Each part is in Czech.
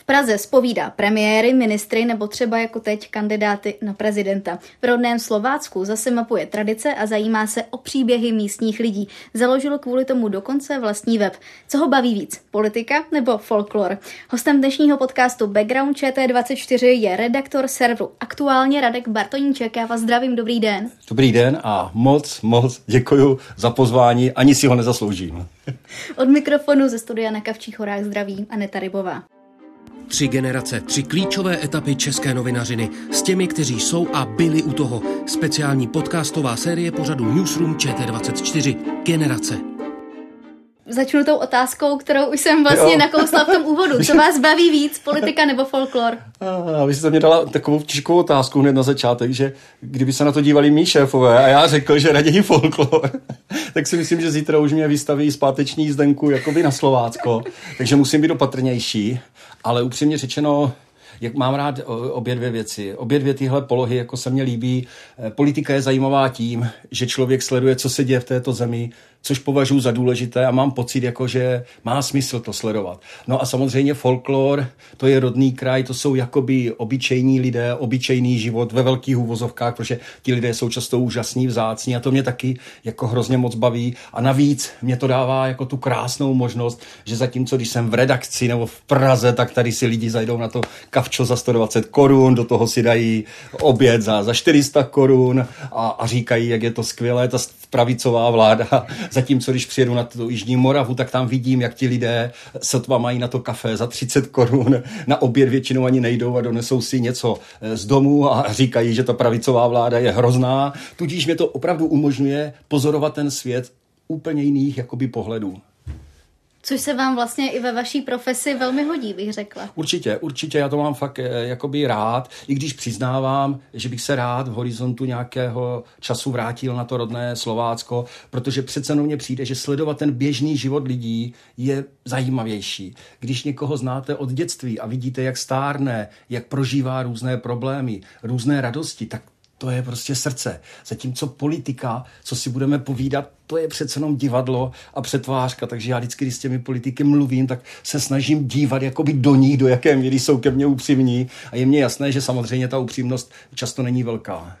V Praze zpovídá premiéry, ministry nebo třeba jako teď kandidáty na prezidenta. V rodném Slovácku zase mapuje tradice a zajímá se o příběhy místních lidí. Založil kvůli tomu dokonce vlastní web. Co ho baví víc? Politika nebo folklor? Hostem dnešního podcastu Background ČT24 je redaktor serveru Aktuálně Radek Bartoníček. Já vás zdravím, dobrý den. Dobrý den a moc děkuju za pozvání, ani si ho nezasloužím. Od mikrofonu ze studia na Kavčích Horách zdraví Aneta Rybová. 3 generace, 3 klíčové etapy české novinařiny s těmi, kteří jsou a byli u toho. Speciální podcastová série pořadu Newsroom ČT24 Generace. Začnu tou otázkou, kterou už jsem vlastně nakousla v tom úvodu. Co vás baví víc, politika nebo folklor? Vy jste mě dala takovou těžkou otázku hned na začátek, že kdyby se na to dívali mý šéfové a já řekl, že raději folklor, tak si myslím, že zítra už mě vystaví zpáteční jízdenku jakoby na Slovácko, takže musím být opatrnější. Ale upřímně řečeno, jak mám rád obě dvě věci. Obě dvě tyhle polohy, jako se mně líbí. Politika je zajímavá tím, že člověk sleduje, co se děje v této zemi, což považuji za důležité a mám pocit, jako, že má smysl to sledovat. No a samozřejmě folklor, to je rodný kraj, to jsou jakoby obyčejní lidé, obyčejný život ve velkých úvozovkách, protože ti lidé jsou často úžasní, vzácní a to mě taky jako hrozně moc baví. A navíc mě to dává jako tu krásnou možnost, že zatímco když jsem v redakci nebo v Praze, tak tady si lidi zajdou na to kavčo za 120 korun, do toho si dají oběd za 400 korun a říkají, jak je to skvělé, ta pravicová vláda. Zatímco, když přijedu na tu Jižní Moravu, tak tam vidím, jak ti lidé sotva mají na to kafe za 30 korun. Na oběd většinou ani nejdou a donesou si něco z domu a říkají, že ta pravicová vláda je hrozná. Tudíž mě to opravdu umožňuje pozorovat ten svět úplně jiných jakoby pohledů. Což se vám vlastně i ve vaší profesi velmi hodí, bych řekla. Určitě, já to mám fakt jakoby rád, i když přiznávám, že bych se rád v horizontu nějakého času vrátil na to rodné Slovácko, protože přece mně přijde, že sledovat ten běžný život lidí je zajímavější. Když někoho znáte od dětství a vidíte, jak stárne, jak prožívá různé problémy, různé radosti, tak to je prostě srdce. Zatímco politika, co si budeme povídat, to je přece jenom divadlo a přetvářka, takže já vždycky, když s těmi politiky mluvím, tak se snažím dívat jakoby do nich, do jaké míry jsou ke mně upřímní a je mně jasné, že samozřejmě ta upřímnost často není velká.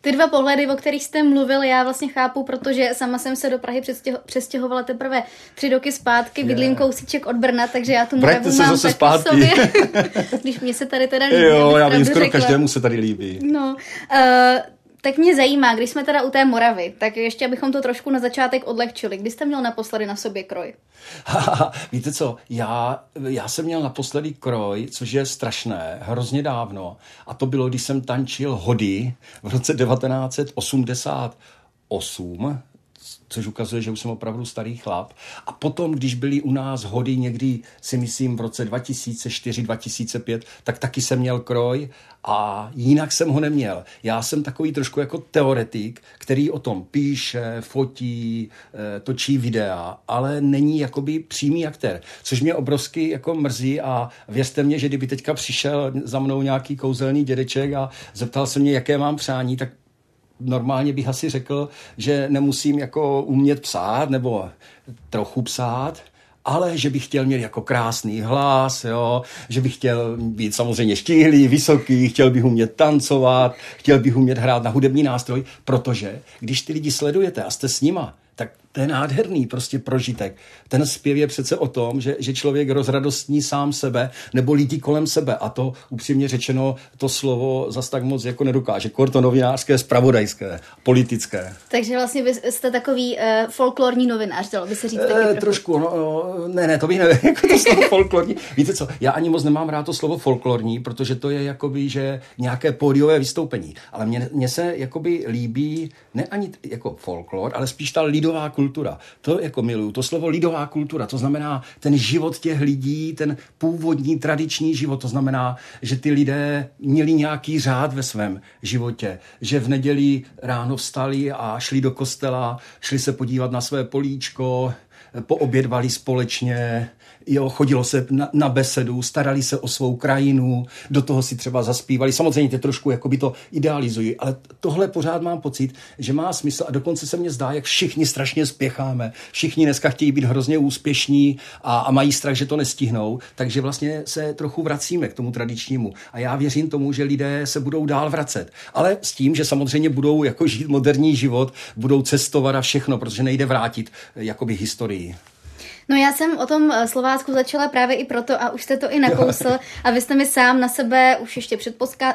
Ty dva pohledy, o kterých jste mluvil, já vlastně chápu, protože sama jsem se do Prahy přestěhovala teprve 3 roky zpátky, bydlím kousíček od Brna, takže já tu Moravu mám taky zpátky. Sobě. Když mě se tady teda líbí. Jo, já vím, skoro každému se tady líbí. No, tak mě zajímá, když jsme teda u té Moravy, tak ještě abychom to trošku na začátek odlehčili. Kdy jste měl naposledy na sobě kroj? Víte co, já jsem měl naposledy kroj, což je strašné, hrozně dávno. A to bylo, když jsem tančil hody v roce 1988, což ukazuje, že už jsem opravdu starý chlap. A potom, když byly u nás hody někdy, si myslím, v roce 2004-2005, tak taky jsem měl kroj a jinak jsem ho neměl. Já jsem takový trošku jako teoretik, který o tom píše, fotí, točí videa, ale není jakoby přímý aktér, což mě obrovsky jako mrzí a věřte mě, že kdyby teďka přišel za mnou nějaký kouzelný dědeček a zeptal se mě, jaké mám přání, tak normálně bych asi řekl, že nemusím jako umět psát nebo trochu psát, ale že bych chtěl mít jako krásný hlas, jo, že bych chtěl být samozřejmě štíhlý, vysoký, chtěl bych umět tancovat, chtěl bych umět hrát na hudební nástroj, protože když ty lidi sledujete a jste s nima, tak to je nádherný prostě prožitek. Ten zpěv je přece o tom, že člověk rozradostní sám sebe nebo lidi kolem sebe a to upřímně řečeno to slovo zas tak moc jako nedokáže. Korto novinářské, zpravodajské, politické. Takže vlastně vy jste takový folklorní novinář, dalo by se říct taky trošku. Ne, to bych nevím, jako to slovo folklorní. Víte co, já ani moc nemám rád to slovo folklorní, protože to je jakoby, že nějaké pódiové vystoupení. Ale mně se jakoby líbí ne ani jako folklor, ale spíš ta lidová kultura. kultura. To jako miluju, to slovo lidová kultura, to znamená ten život těch lidí, ten původní tradiční život, to znamená, že ty lidé měli nějaký řád ve svém životě, že v neděli ráno vstali a šli do kostela, šli se podívat na své políčko, poobědvali společně, jo, chodilo se na besedu, starali se o svou krajinu, do toho si třeba zaspívali. Samozřejmě teď trošku jakoby to idealizují, ale tohle pořád mám pocit, že má smysl a dokonce se mně zdá, jak všichni strašně spěcháme. Všichni dneska chtějí být hrozně úspěšní a mají strach, že to nestihnou, takže vlastně se trochu vracíme k tomu tradičnímu. A já věřím tomu, že lidé se budou dál vracet, ale s tím, že samozřejmě budou jako žít moderní život, budou cestovat a všechno, protože nejde vrátit jakoby historii. No já jsem o tom Slovácku začala právě i proto a už jste to i nakousl a vy jste mi sám na sebe už ještě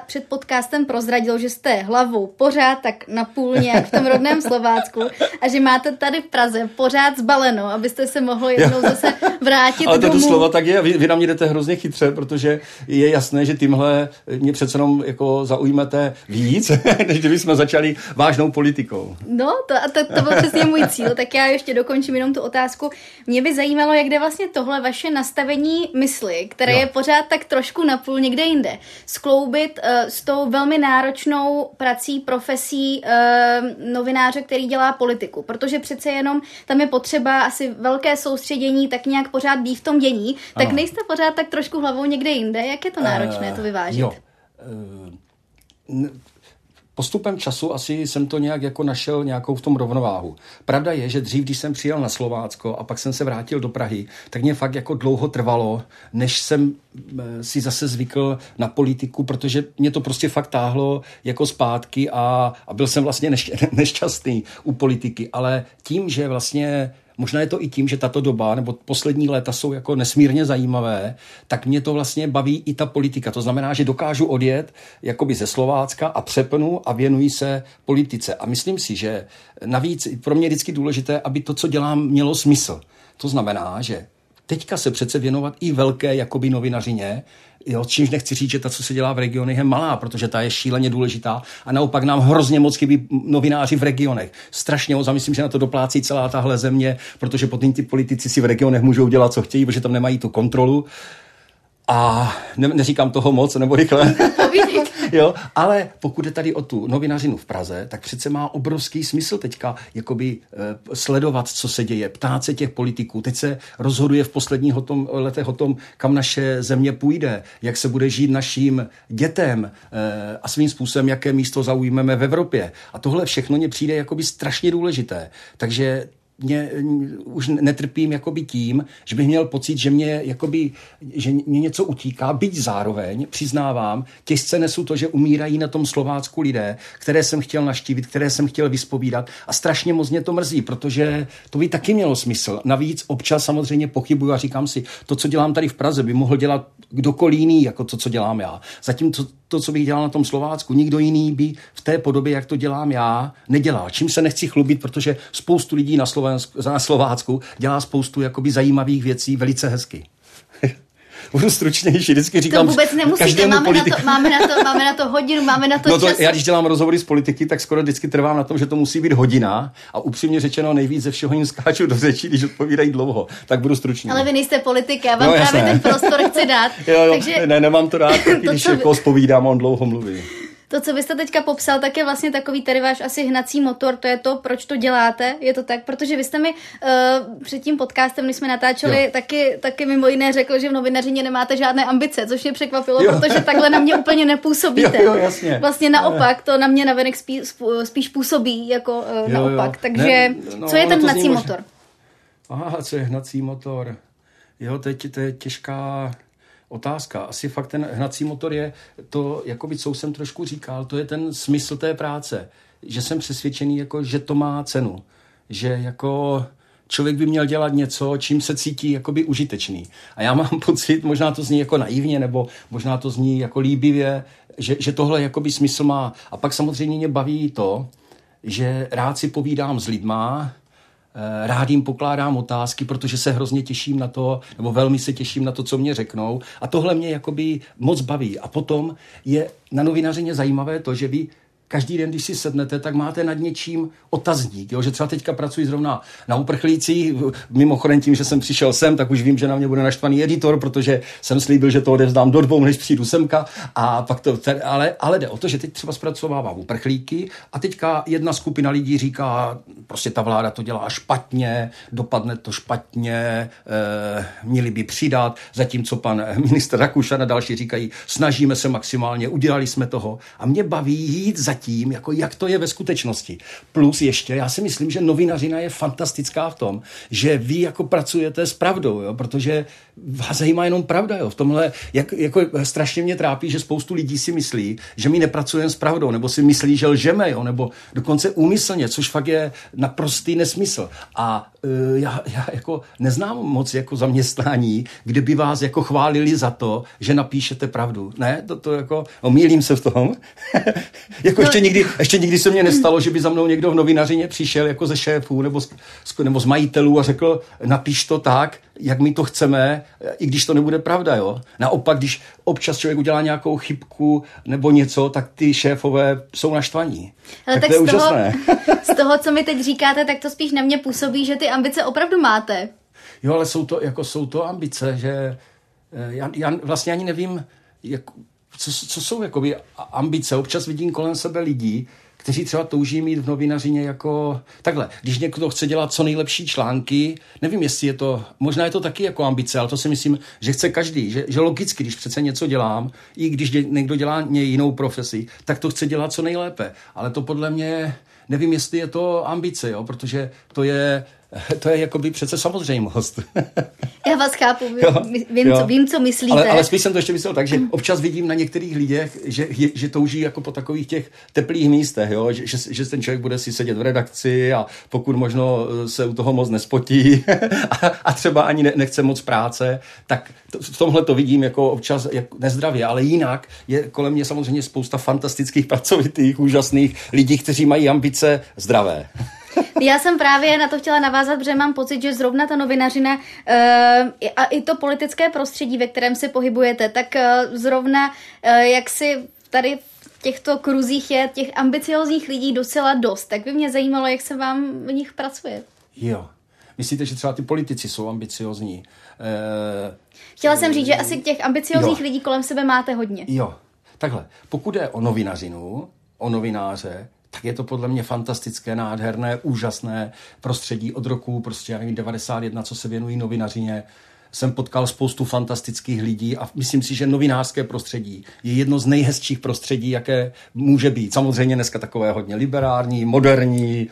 před podcastem prozradil, že jste hlavou pořád tak napůl nějak v tom rodném Slovácku a že máte tady v Praze pořád zbaleno, abyste se mohli jednou zase vrátit ale domů. Ale to slova tak je, vy na mě jdete hrozně chytře, protože je jasné, že tímhle mě přece jenom jako zaujmete víc, než kdyby jsme začali vážnou politikou. No to byl přesně můj cíl, tak já ještě dokončím jenom tu otázku. Mě by zajímalo, jak jde vlastně tohle vaše nastavení mysli, které je pořád tak trošku napůl někde jinde, skloubit s tou velmi náročnou prací, profesí novináře, který dělá politiku, protože přece jenom tam je potřeba asi velké soustředění, tak nějak pořád být v tom dění, tak ano. Nejste pořád tak trošku hlavou někde jinde, jak je to náročné to vyvážit? Postupem času asi jsem to nějak jako našel nějakou v tom rovnováhu. Pravda je, že dřív, když jsem přijel na Slovácko a pak jsem se vrátil do Prahy, tak mě fakt jako dlouho trvalo, než jsem si zase zvykl na politiku, protože mě to prostě fakt táhlo jako zpátky a byl jsem vlastně nešťastný u politiky. Ale tím, že vlastně možná je to i tím, že tato doba nebo poslední léta jsou jako nesmírně zajímavé, tak mě to vlastně baví i ta politika. To znamená, že dokážu odjet jakoby ze Slovácka a přepnu a věnuji se politice. A myslím si, že navíc pro mě je vždycky důležité, aby to, co dělám, mělo smysl. To znamená, že teďka se přece věnovat i velké jakoby novinařině, jo, čímž nechci říct, že ta, co se dělá v regionech, je malá, protože ta je šíleně důležitá a naopak nám hrozně moc chybí novináři v regionech. Strašně moc, a myslím, že na to doplácí celá tahle země, protože potom ty politici si v regionech můžou dělat, co chtějí, protože tam nemají tu kontrolu. A neříkám toho moc, nebo rychle. Jo, ale pokud je tady o tu novinařinu v Praze, tak přece má obrovský smysl teďka jakoby sledovat, co se děje, ptát se těch politiků. Teď se rozhoduje v posledních letech o tom, kam naše země půjde, jak se bude žít naším dětem a svým způsobem, jaké místo zaujmeme v Evropě. A tohle všechno mně přijde jakoby strašně důležité. Takže už netrpím jakoby tím, že bych měl pocit, že mě něco utíká, byť zároveň, přiznávám, těžce nesu to, že umírají na tom Slovácku lidé, které jsem chtěl navštívit, které jsem chtěl vyspovídat a strašně moc mě to mrzí, protože to by taky mělo smysl. Navíc občas samozřejmě pochybuju a říkám si, to, co dělám tady v Praze, by mohl dělat kdokoliv jiný, jako to, co dělám já. Zatímco to, co bych dělal na tom Slovácku, nikdo jiný by v té podobě, jak to dělám já, nedělal. Čím se nechci chlubit, protože spoustu lidí na Slovácku dělá spoustu jakoby zajímavých věcí velice hezky. Budu stručnější, vždycky říkám to vůbec nemusíte, máme na to hodinu, máme na to čas. Já když dělám rozhovory s politiky, tak skoro vždycky trvám na tom, že to musí být hodina a upřímně řečeno nejvíc ze všeho jim skáču do řečí, když odpovídají dlouho, tak budu stručný. Ale vy nejste politik, já vám právě ten prostor chci dát. Jo, takže ne, nemám to rád, taky, když jako zpovídám a on dlouho mluví. To, co vy jste teďka popsal, tak je vlastně takový tady váš asi hnací motor, to je to, proč to děláte, je to tak, protože vy jste mi před tím podcastem, když jsme natáčeli, taky mimo jiné řekl, že v novinařině nemáte žádné ambice, což mě překvapilo, protože takhle na mě úplně nepůsobíte. Jo, jasně. Vlastně naopak, to na mě navenek spíš působí jako naopak, takže co je ten hnací motor? Co je hnací motor? Jo, to je těžká otázka. Asi fakt ten hnací motor je to, jakoby, co jsem trošku říkal, to je ten smysl té práce. Že jsem přesvědčený, jako, že to má cenu. Že jako člověk by měl dělat něco, čím se cítí jakoby užitečný. A já mám pocit, možná to zní jako naivně, nebo možná to zní jako líbivě, že tohle jakoby smysl má. A pak samozřejmě mě baví to, že rád si povídám s lidma, rád jim pokládám otázky, protože se hrozně těším na to, nebo velmi se těším na to, co mě řeknou. A tohle mě jakoby moc baví. A potom je na novinařině zajímavé to, že vy každý den, když si sednete, tak máte nad něčím otazník, jo? Že třeba teďka pracuji zrovna na uprchlících, mimochodem tím, že jsem přišel sem, tak už vím, že na mě bude naštvaný editor, protože jsem slíbil, že to odevzdám do 2, než přijdu semka, a pak to, ale jde o to, že teď třeba zpracovávám uprchlíky a teďka jedna skupina lidí říká, prostě ta vláda to dělá špatně, dopadne to špatně, měli by přidat, zatímco pan ministr Rakušan a další říkají, snažíme se maximálně, udělali jsme toho, a mě baví jít za tím, jako jak to je ve skutečnosti. Plus ještě, já si myslím, že novinařina je fantastická v tom, že vy jako pracujete s pravdou, jo? Protože vás zajímá jenom pravda. Jo? V tomhle, jako strašně mě trápí, že spoustu lidí si myslí, že my nepracujeme s pravdou, nebo si myslí, že lžeme, jo? Nebo dokonce úmyslně, což fakt je naprostý nesmysl. A já jako neznám moc jako zaměstnání, kde by vás jako chválili za to, že napíšete pravdu. Ne? To jako, mýlím se v tom. Jako ještě nikdy se mně nestalo, že by za mnou někdo v novinařině přišel jako ze šéfů nebo z majitelů a řekl, napiš to tak, jak my to chceme, i když to nebude pravda, jo. Naopak, když občas člověk udělá nějakou chybku nebo něco, tak ty šéfové jsou naštvaní. Ale tak to je úžasné. Z toho, co mi teď říkáte, tak to spíš na mě působí, že ty ambice opravdu máte. Jo, ale jsou to ambice, že já vlastně ani nevím, jak, co jsou jakoby ambice. Občas vidím kolem sebe lidí, kteří třeba touží mít v novinařině jako takhle. Když někdo chce dělat co nejlepší články, nevím, jestli je to, možná je to taky jako ambice, ale to si myslím, že chce každý, že logicky, když přece něco dělám, i když někdo dělá jinou profesi, tak to chce dělat co nejlépe. Ale to podle mě, nevím, jestli je to ambice, jo, protože to je jakoby přece samozřejmost. Já vás chápu, vím, co myslíte. Ale spíš jsem to ještě myslel tak, že občas vidím na některých lidech, že touží jako po takových těch teplých místech, jo? Že ten člověk bude si sedět v redakci a pokud možno se u toho moc nespotí a třeba ani nechce moc práce, tak v tomhle to vidím jako občas jako nezdravě, ale jinak je kolem mě samozřejmě spousta fantastických, pracovitých, úžasných lidí, kteří mají ambice zdravé. Já jsem právě na to chtěla navázat, protože mám pocit, že zrovna ta novinařina a i to politické prostředí, ve kterém se pohybujete, tak zrovna jak si tady v těchto kruzích je těch ambiciozních lidí docela dost. Tak by mě zajímalo, jak se vám v nich pracuje. Jo. Myslíte, že třeba ty politici jsou ambiciozní? Chtěla jsem říct, že asi těch ambiciozních lidí kolem sebe máte hodně. Jo. Takhle. Pokud jde o novinařinu, o novináře, tak je to podle mě fantastické, nádherné, úžasné prostředí od roku, prostě já nevím, 91, co se věnují novinařině. Jsem potkal spoustu fantastických lidí a myslím si, že novinářské prostředí je jedno z nejhezčích prostředí, jaké může být. Samozřejmě dneska takové hodně liberální, moderní,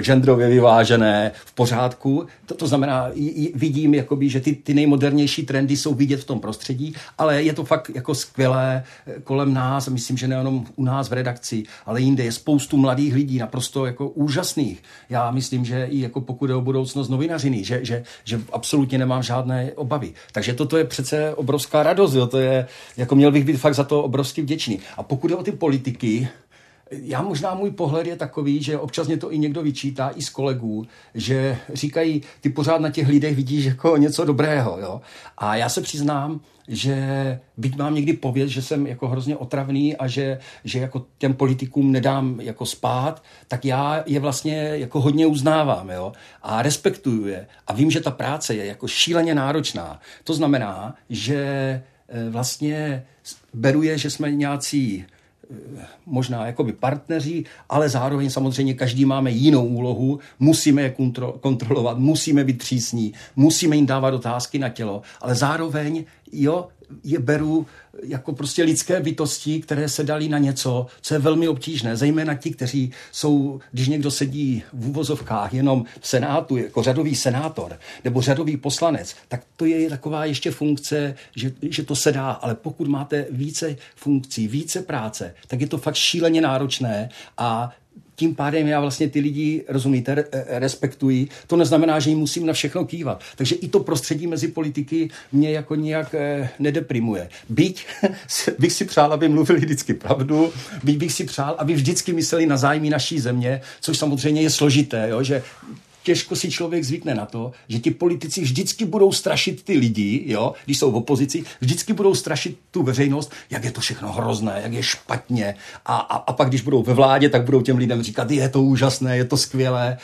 genderově vyvážené, v pořádku. To znamená, vidím, jakoby, že ty nejmodernější trendy jsou vidět v tom prostředí, ale je to fakt jako skvělé kolem nás. Myslím, že nejenom u nás v redakci, ale jinde je spoustu mladých lidí, naprosto jako úžasných. Já myslím, že i jako pokud jde o budoucnost novinařiny, že absolutně nemám žádné obavy. Takže toto je přece obrovská radost, jo? To je, jako měl bych být fakt za to obrovský vděčný. A pokud jde o ty politiky, můj pohled je takový, že občas mě to i někdo vyčítá, i z kolegů, že říkají, ty pořád na těch lidech vidíš jako něco dobrého, jo? A já se přiznám, že byť mám někdy pověst, že jsem jako hrozně otravný a že jako těm politikům nedám jako spát, tak já je vlastně jako hodně uznávám, jo? A respektuju je. A vím, že ta práce je jako šíleně náročná. To znamená, že vlastně beru je, že jsme nějací možná jakoby partneři, ale zároveň samozřejmě každý máme jinou úlohu, musíme je kontrolovat, musíme být přísní, musíme jim dávat otázky na tělo, ale zároveň, jo, je beru jako prostě lidské bytosti, které se daly na něco, co je velmi obtížné, zejména ti, kteří jsou, když někdo sedí v uvozovkách jenom v senátu, jako řadový senátor nebo řadový poslanec, tak to je taková ještě funkce, že to se dá, ale pokud máte více funkcí, více práce, tak je to fakt šíleně náročné a tím pádem já vlastně ty lidi, rozumíte, respektuji. To neznamená, že jim musím na všechno kývat. Takže i to prostředí mezi politiky mě jako nějak nedeprimuje. Byť bych si přál, aby mluvili vždycky pravdu, byť bych si přál, aby vždycky mysleli na zájmy naší země, což samozřejmě je složité, jo, že těžko si člověk zvykne na to, že ti politici vždycky budou strašit ty lidi, jo, když jsou v opozici, vždycky budou strašit tu veřejnost, jak je to všechno hrozné, jak je špatně. A pak, když budou ve vládě, tak budou těm lidem říkat, je to úžasné, je to skvělé.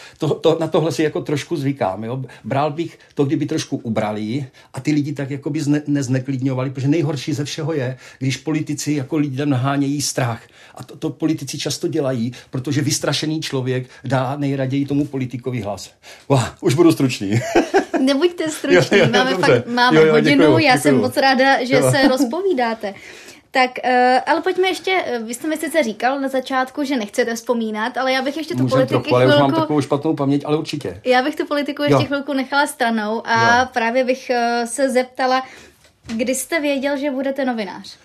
Na tohle si jako trošku zvykám. Jo. Bral bych to, kdyby trošku ubrali a ty lidi tak jako by nezneklidňovali, protože nejhorší ze všeho je, když politici jako lidem nahánějí strach. A to politici často dělají, protože vystrašený člověk dá nejraději tomu politikovi hlas. Už budu stručný. Nebuďte stručný, máme hodinu, děkuju. Já jsem moc ráda, že se rozpovídáte. Tak, ale pojďme ještě, vy jste mi sice říkal na začátku, že nechcete vzpomínat, ale já bych ještě tu politiku chvilku... Mám takovou špatnou paměť, ale určitě. Já bych tu politiku ještě chvilku nechala stranou a právě bych se zeptala, kdy jste věděl, že budete novinář?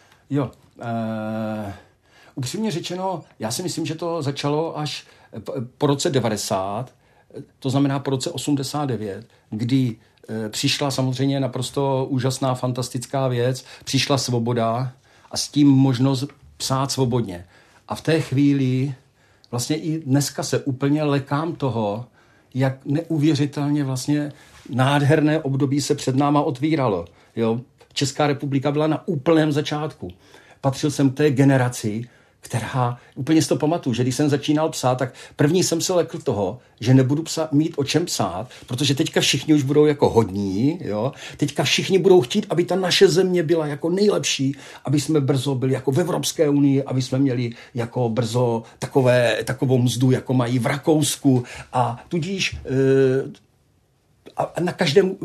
Upřímně řečeno, já si myslím, že to začalo až po roce 90, to znamená po roce 89, kdy přišla samozřejmě naprosto úžasná, fantastická věc, přišla svoboda a s tím možnost psát svobodně. A v té chvíli, vlastně i dneska se úplně lekám toho, jak neuvěřitelně vlastně nádherné období se před náma otvíralo. Jo? Česká republika byla na úplném začátku. Patřil jsem k té generaci, která, úplně si to pamatuju, že když jsem začínal psát, tak první jsem se lekl toho, že nebudu mít o čem psát, protože teďka všichni už budou jako hodní, jo? Teďka všichni budou chtít, aby ta naše země byla jako nejlepší, aby jsme brzo byli jako v Evropské unii, aby jsme měli jako brzo takovou mzdu, jako mají v Rakousku a tudíž... A na každém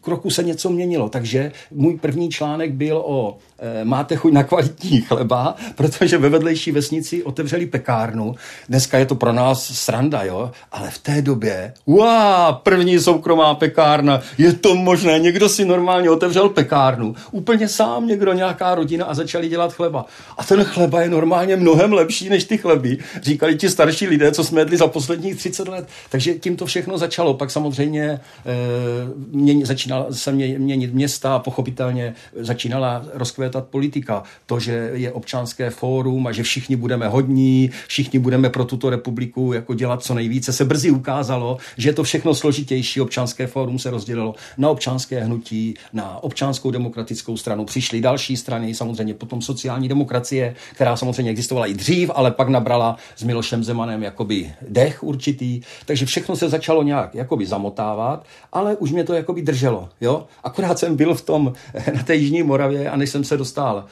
kroku se něco měnilo, takže můj první článek byl o máte chuť na kvalitní chleba, protože ve vedlejší vesnici otevřeli pekárnu. Dneska je to pro nás sranda, jo? Ale v té době, první soukromá pekárna, je to možné, někdo si normálně otevřel pekárnu, úplně sám někdo, nějaká rodina a začali dělat chleba. A ten chleba je normálně mnohem lepší než ty chleby, říkali ti starší lidé, co jsme jedli za posledních 30 let. Takže tím to všechno začalo, pak samozřejmě... začínala se měnit města a pochopitelně začínala rozkvétat politika. To, že je Občanské fórum a že všichni budeme hodní, všichni budeme pro tuto republiku jako dělat co nejvíce, se brzy ukázalo, že je to všechno složitější. Občanské fórum se rozdělilo na občanské hnutí, na Občanskou demokratickou stranu. Přišly další strany, samozřejmě potom sociální demokracie, která samozřejmě existovala i dřív, ale pak nabrala s Milošem Zemanem jakoby dech určitý. Takže všechno se začalo nějak jakoby zamotávat, ale už mě to jakoby drželo, jo. Akorát jsem byl v tom, na té Jižní Moravě a než jsem se dostal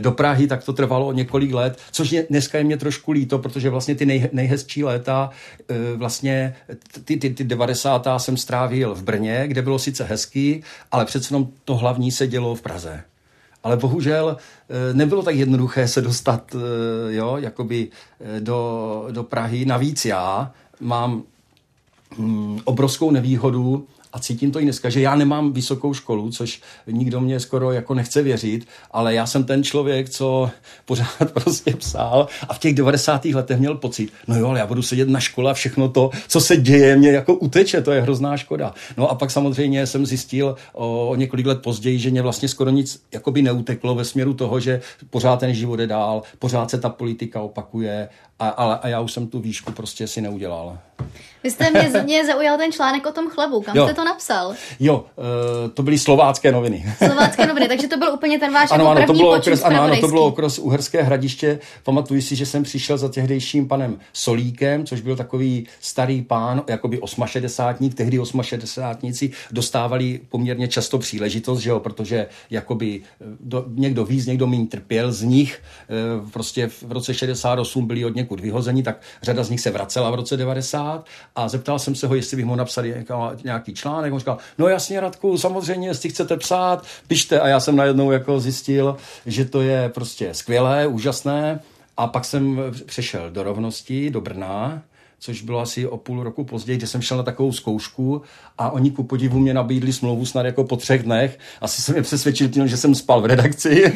do Prahy, tak to trvalo několik let, což dneska je mě trošku líto, protože vlastně ty nejhezčí léta, vlastně ty 90. jsem strávil v Brně, kde bylo sice hezky, ale přece jenom to hlavní se dělo v Praze. Ale bohužel nebylo tak jednoduché se dostat, jo, jakoby do Prahy. Navíc já mám obrovskou nevýhodu a cítím to i dneska, že já nemám vysokou školu, což nikdo mě skoro jako nechce věřit, ale já jsem ten člověk, co pořád prostě psal a v těch 90. letech měl pocit, ale já budu sedět na škole a všechno to, co se děje, mě jako uteče, to je hrozná škoda. No a pak samozřejmě jsem zjistil o několik let později, že mě vlastně skoro nic jakoby neuteklo ve směru toho, že pořád ten život je dál, pořád se ta politika opakuje a já už jsem tu výšku prostě si neudělal. Vy jste mě zaujal ten článek o tom chlebu. Kam jste to napsal? To byly Slovácké noviny. Slovácké noviny, takže to byl úplně ten váš první počin zpravodajský. Ano, to bylo okres Uherské Hradiště. Pamatuji si, že jsem přišel za tehdejším panem Solíkem, což byl takový starý pán, jakoby 68. Tehdy 68. dostávali poměrně často příležitost, že jo, protože jakoby někdo víc, někdo méně trpěl z nich. Prostě v roce 68 byli od někud vyhozeni, tak řada z nich se vracela v roce 90. A zeptal jsem se ho, jestli bych mohl napsat nějaký článek. On říkal, jasně, Radku, samozřejmě, jestli chcete psát, pište. A já jsem najednou jako zjistil, že to je prostě skvělé, úžasné. A pak jsem přešel do Rovnosti, do Brna, což bylo asi o půl roku později, kde jsem šel na takovou zkoušku a oni ku podivu mě nabídli smlouvu snad jako po 3 dnech. Asi jsem je přesvědčil tím, že jsem spal v redakci.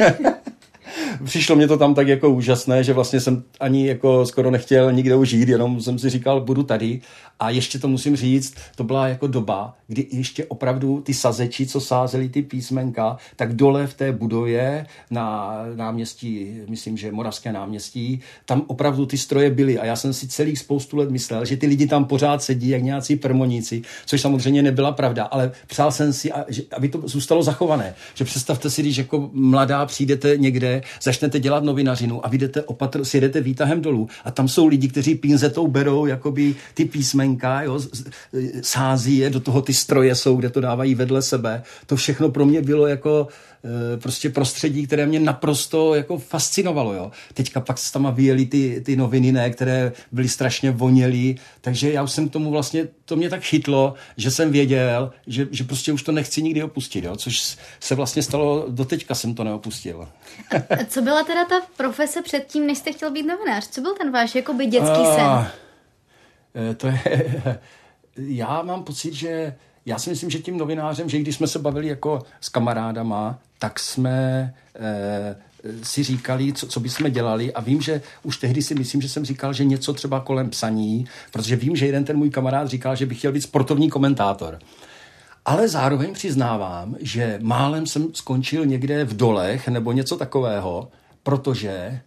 přišlo mě to tam tak jako úžasné, že vlastně jsem ani jako skoro nechtěl nikde už žít, jenom jsem si říkal, budu tady. A ještě to musím říct, to byla jako doba, kdy ještě opravdu ty sazeči, co sázeli ty písmenka, tak dole v té budově na náměstí, myslím, že Moravské náměstí, tam opravdu ty stroje byly. A já jsem si celých spoustu let myslel, že ty lidi tam pořád sedí jak nějací permoníci, což samozřejmě nebyla pravda, ale přál jsem si, aby to zůstalo zachované. Že představte si, když jako mladá přijdete někde, začnete dělat novinařinu a vyjdete sjedete výtahem dolů a tam jsou lidi, kteří pinzetou berou jakoby ty písmenka, jo, sází je, do toho ty stroje jsou, kde to dávají vedle sebe. To všechno pro mě bylo jako prostě prostředí, které mě naprosto jako fascinovalo, jo. Teďka pak se tam vyjeli ty noviny, ne, které byly strašně vonělý, takže já už jsem tomu vlastně, to mě tak chytlo, že jsem věděl, že prostě už to nechci nikdy opustit, jo, což se vlastně stalo, doteďka jsem to neopustil. A co byla teda ta profese předtím, než jste chtěl být novinář? Co byl ten váš jakoby dětský sen? To je... Já mám pocit, že... Já si myslím, že tím novinářem, že když jsme se bavili jako s kamarádama, tak jsme si říkali, co bychom dělali, a vím, že už tehdy si myslím, že jsem říkal, že něco třeba kolem psaní, protože vím, že jeden ten můj kamarád říkal, že bych chtěl být sportovní komentátor. Ale zároveň přiznávám, že málem jsem skončil někde v dolech nebo něco takového, protože...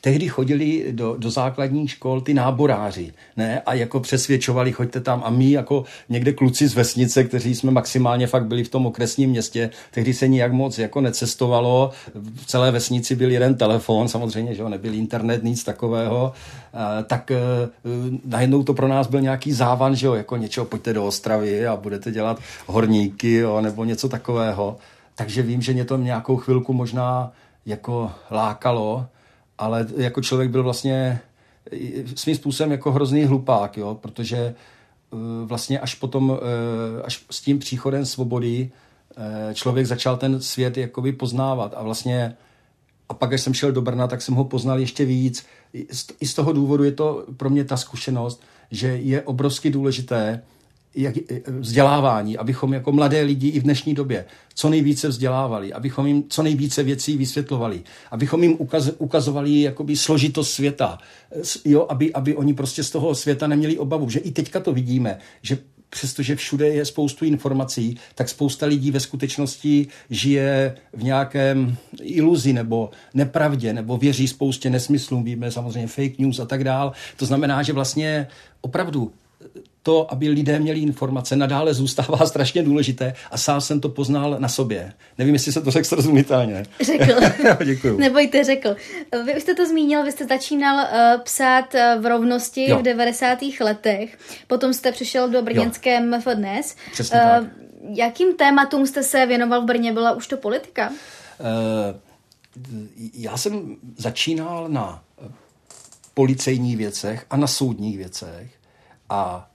Tehdy chodili do základních škol ty náboráři, ne? A jako přesvědčovali, choďte tam, a my jako někde kluci z vesnice, kteří jsme maximálně fakt byli v tom okresním městě, tehdy se nijak moc jako necestovalo, v celé vesnici byl jeden telefon, samozřejmě, že jo, nebyl internet, nic takového, tak najednou to pro nás byl nějaký závan, že jo, jako něčeho, pojďte do Ostravy a budete dělat horníky, jo, nebo něco takového. Takže vím, že mě to nějakou chvilku možná jako lákalo, ale jako člověk byl vlastně svým způsobem jako hrozný hlupák, jo? Protože vlastně až potom, až s tím příchodem svobody člověk začal ten svět jakoby poznávat a vlastně a pak, až jsem šel do Brna, tak jsem ho poznal ještě víc. I z toho důvodu je to pro mě ta zkušenost, že je obrovsky důležité vzdělávání, abychom jako mladé lidi i v dnešní době co nejvíce vzdělávali, abychom jim co nejvíce věcí vysvětlovali, abychom jim ukazovali jakoby složitost světa, jo, aby oni prostě z toho světa neměli obavu, že i teďka to vidíme, že přestože všude je spoustu informací, tak spousta lidí ve skutečnosti žije v nějakém iluzi nebo nepravdě, nebo věří spoustě nesmyslům, víme samozřejmě fake news a tak dál. To znamená, že vlastně opravdu to, aby lidé měli informace, nadále zůstává strašně důležité a sám jsem to poznal na sobě. Nevím, jestli se to řekl srozumitelně. Řekl. Děkuju. Nebojte, řekl. Vy už jste to zmínil, vy jste začínal psát v Rovnosti, jo, v 90. letech. Potom jste přišel do brněnské MF DNES. Přesně tak. Jakým tématům jste se věnoval v Brně? Byla už to politika? Já jsem začínal na policejních věcech a na soudních věcech. A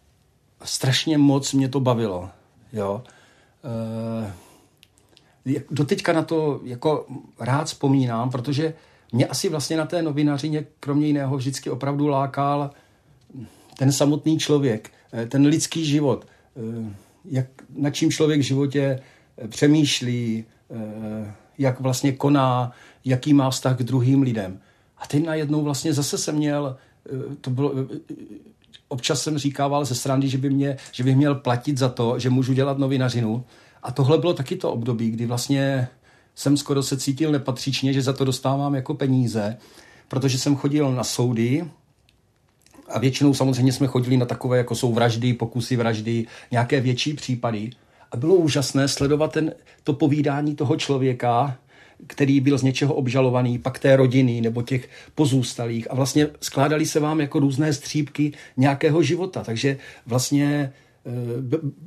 strašně moc mě to bavilo, jo. Doteďka na to jako rád vzpomínám, protože mě asi vlastně na té novinařině, kromě jiného, vždycky opravdu lákal ten samotný člověk, ten lidský život, jak, nad čím člověk v životě přemýšlí, jak vlastně koná, jaký má vztah k druhým lidem. A teď najednou vlastně zase jsem měl, to bylo... Občas jsem říkával ze srandy, že bych měl platit za to, že můžu dělat novinařinu. A tohle bylo taky to období, kdy vlastně jsem skoro se cítil nepatřičně, že za to dostávám jako peníze, protože jsem chodil na soudy a většinou samozřejmě jsme chodili na takové, jako jsou vraždy, pokusy vraždy, nějaké větší případy. A bylo úžasné sledovat to povídání toho člověka, který byl z něčeho obžalovaný, pak té rodiny nebo těch pozůstalých. A vlastně skládaly se vám jako různé střípky nějakého života. Takže vlastně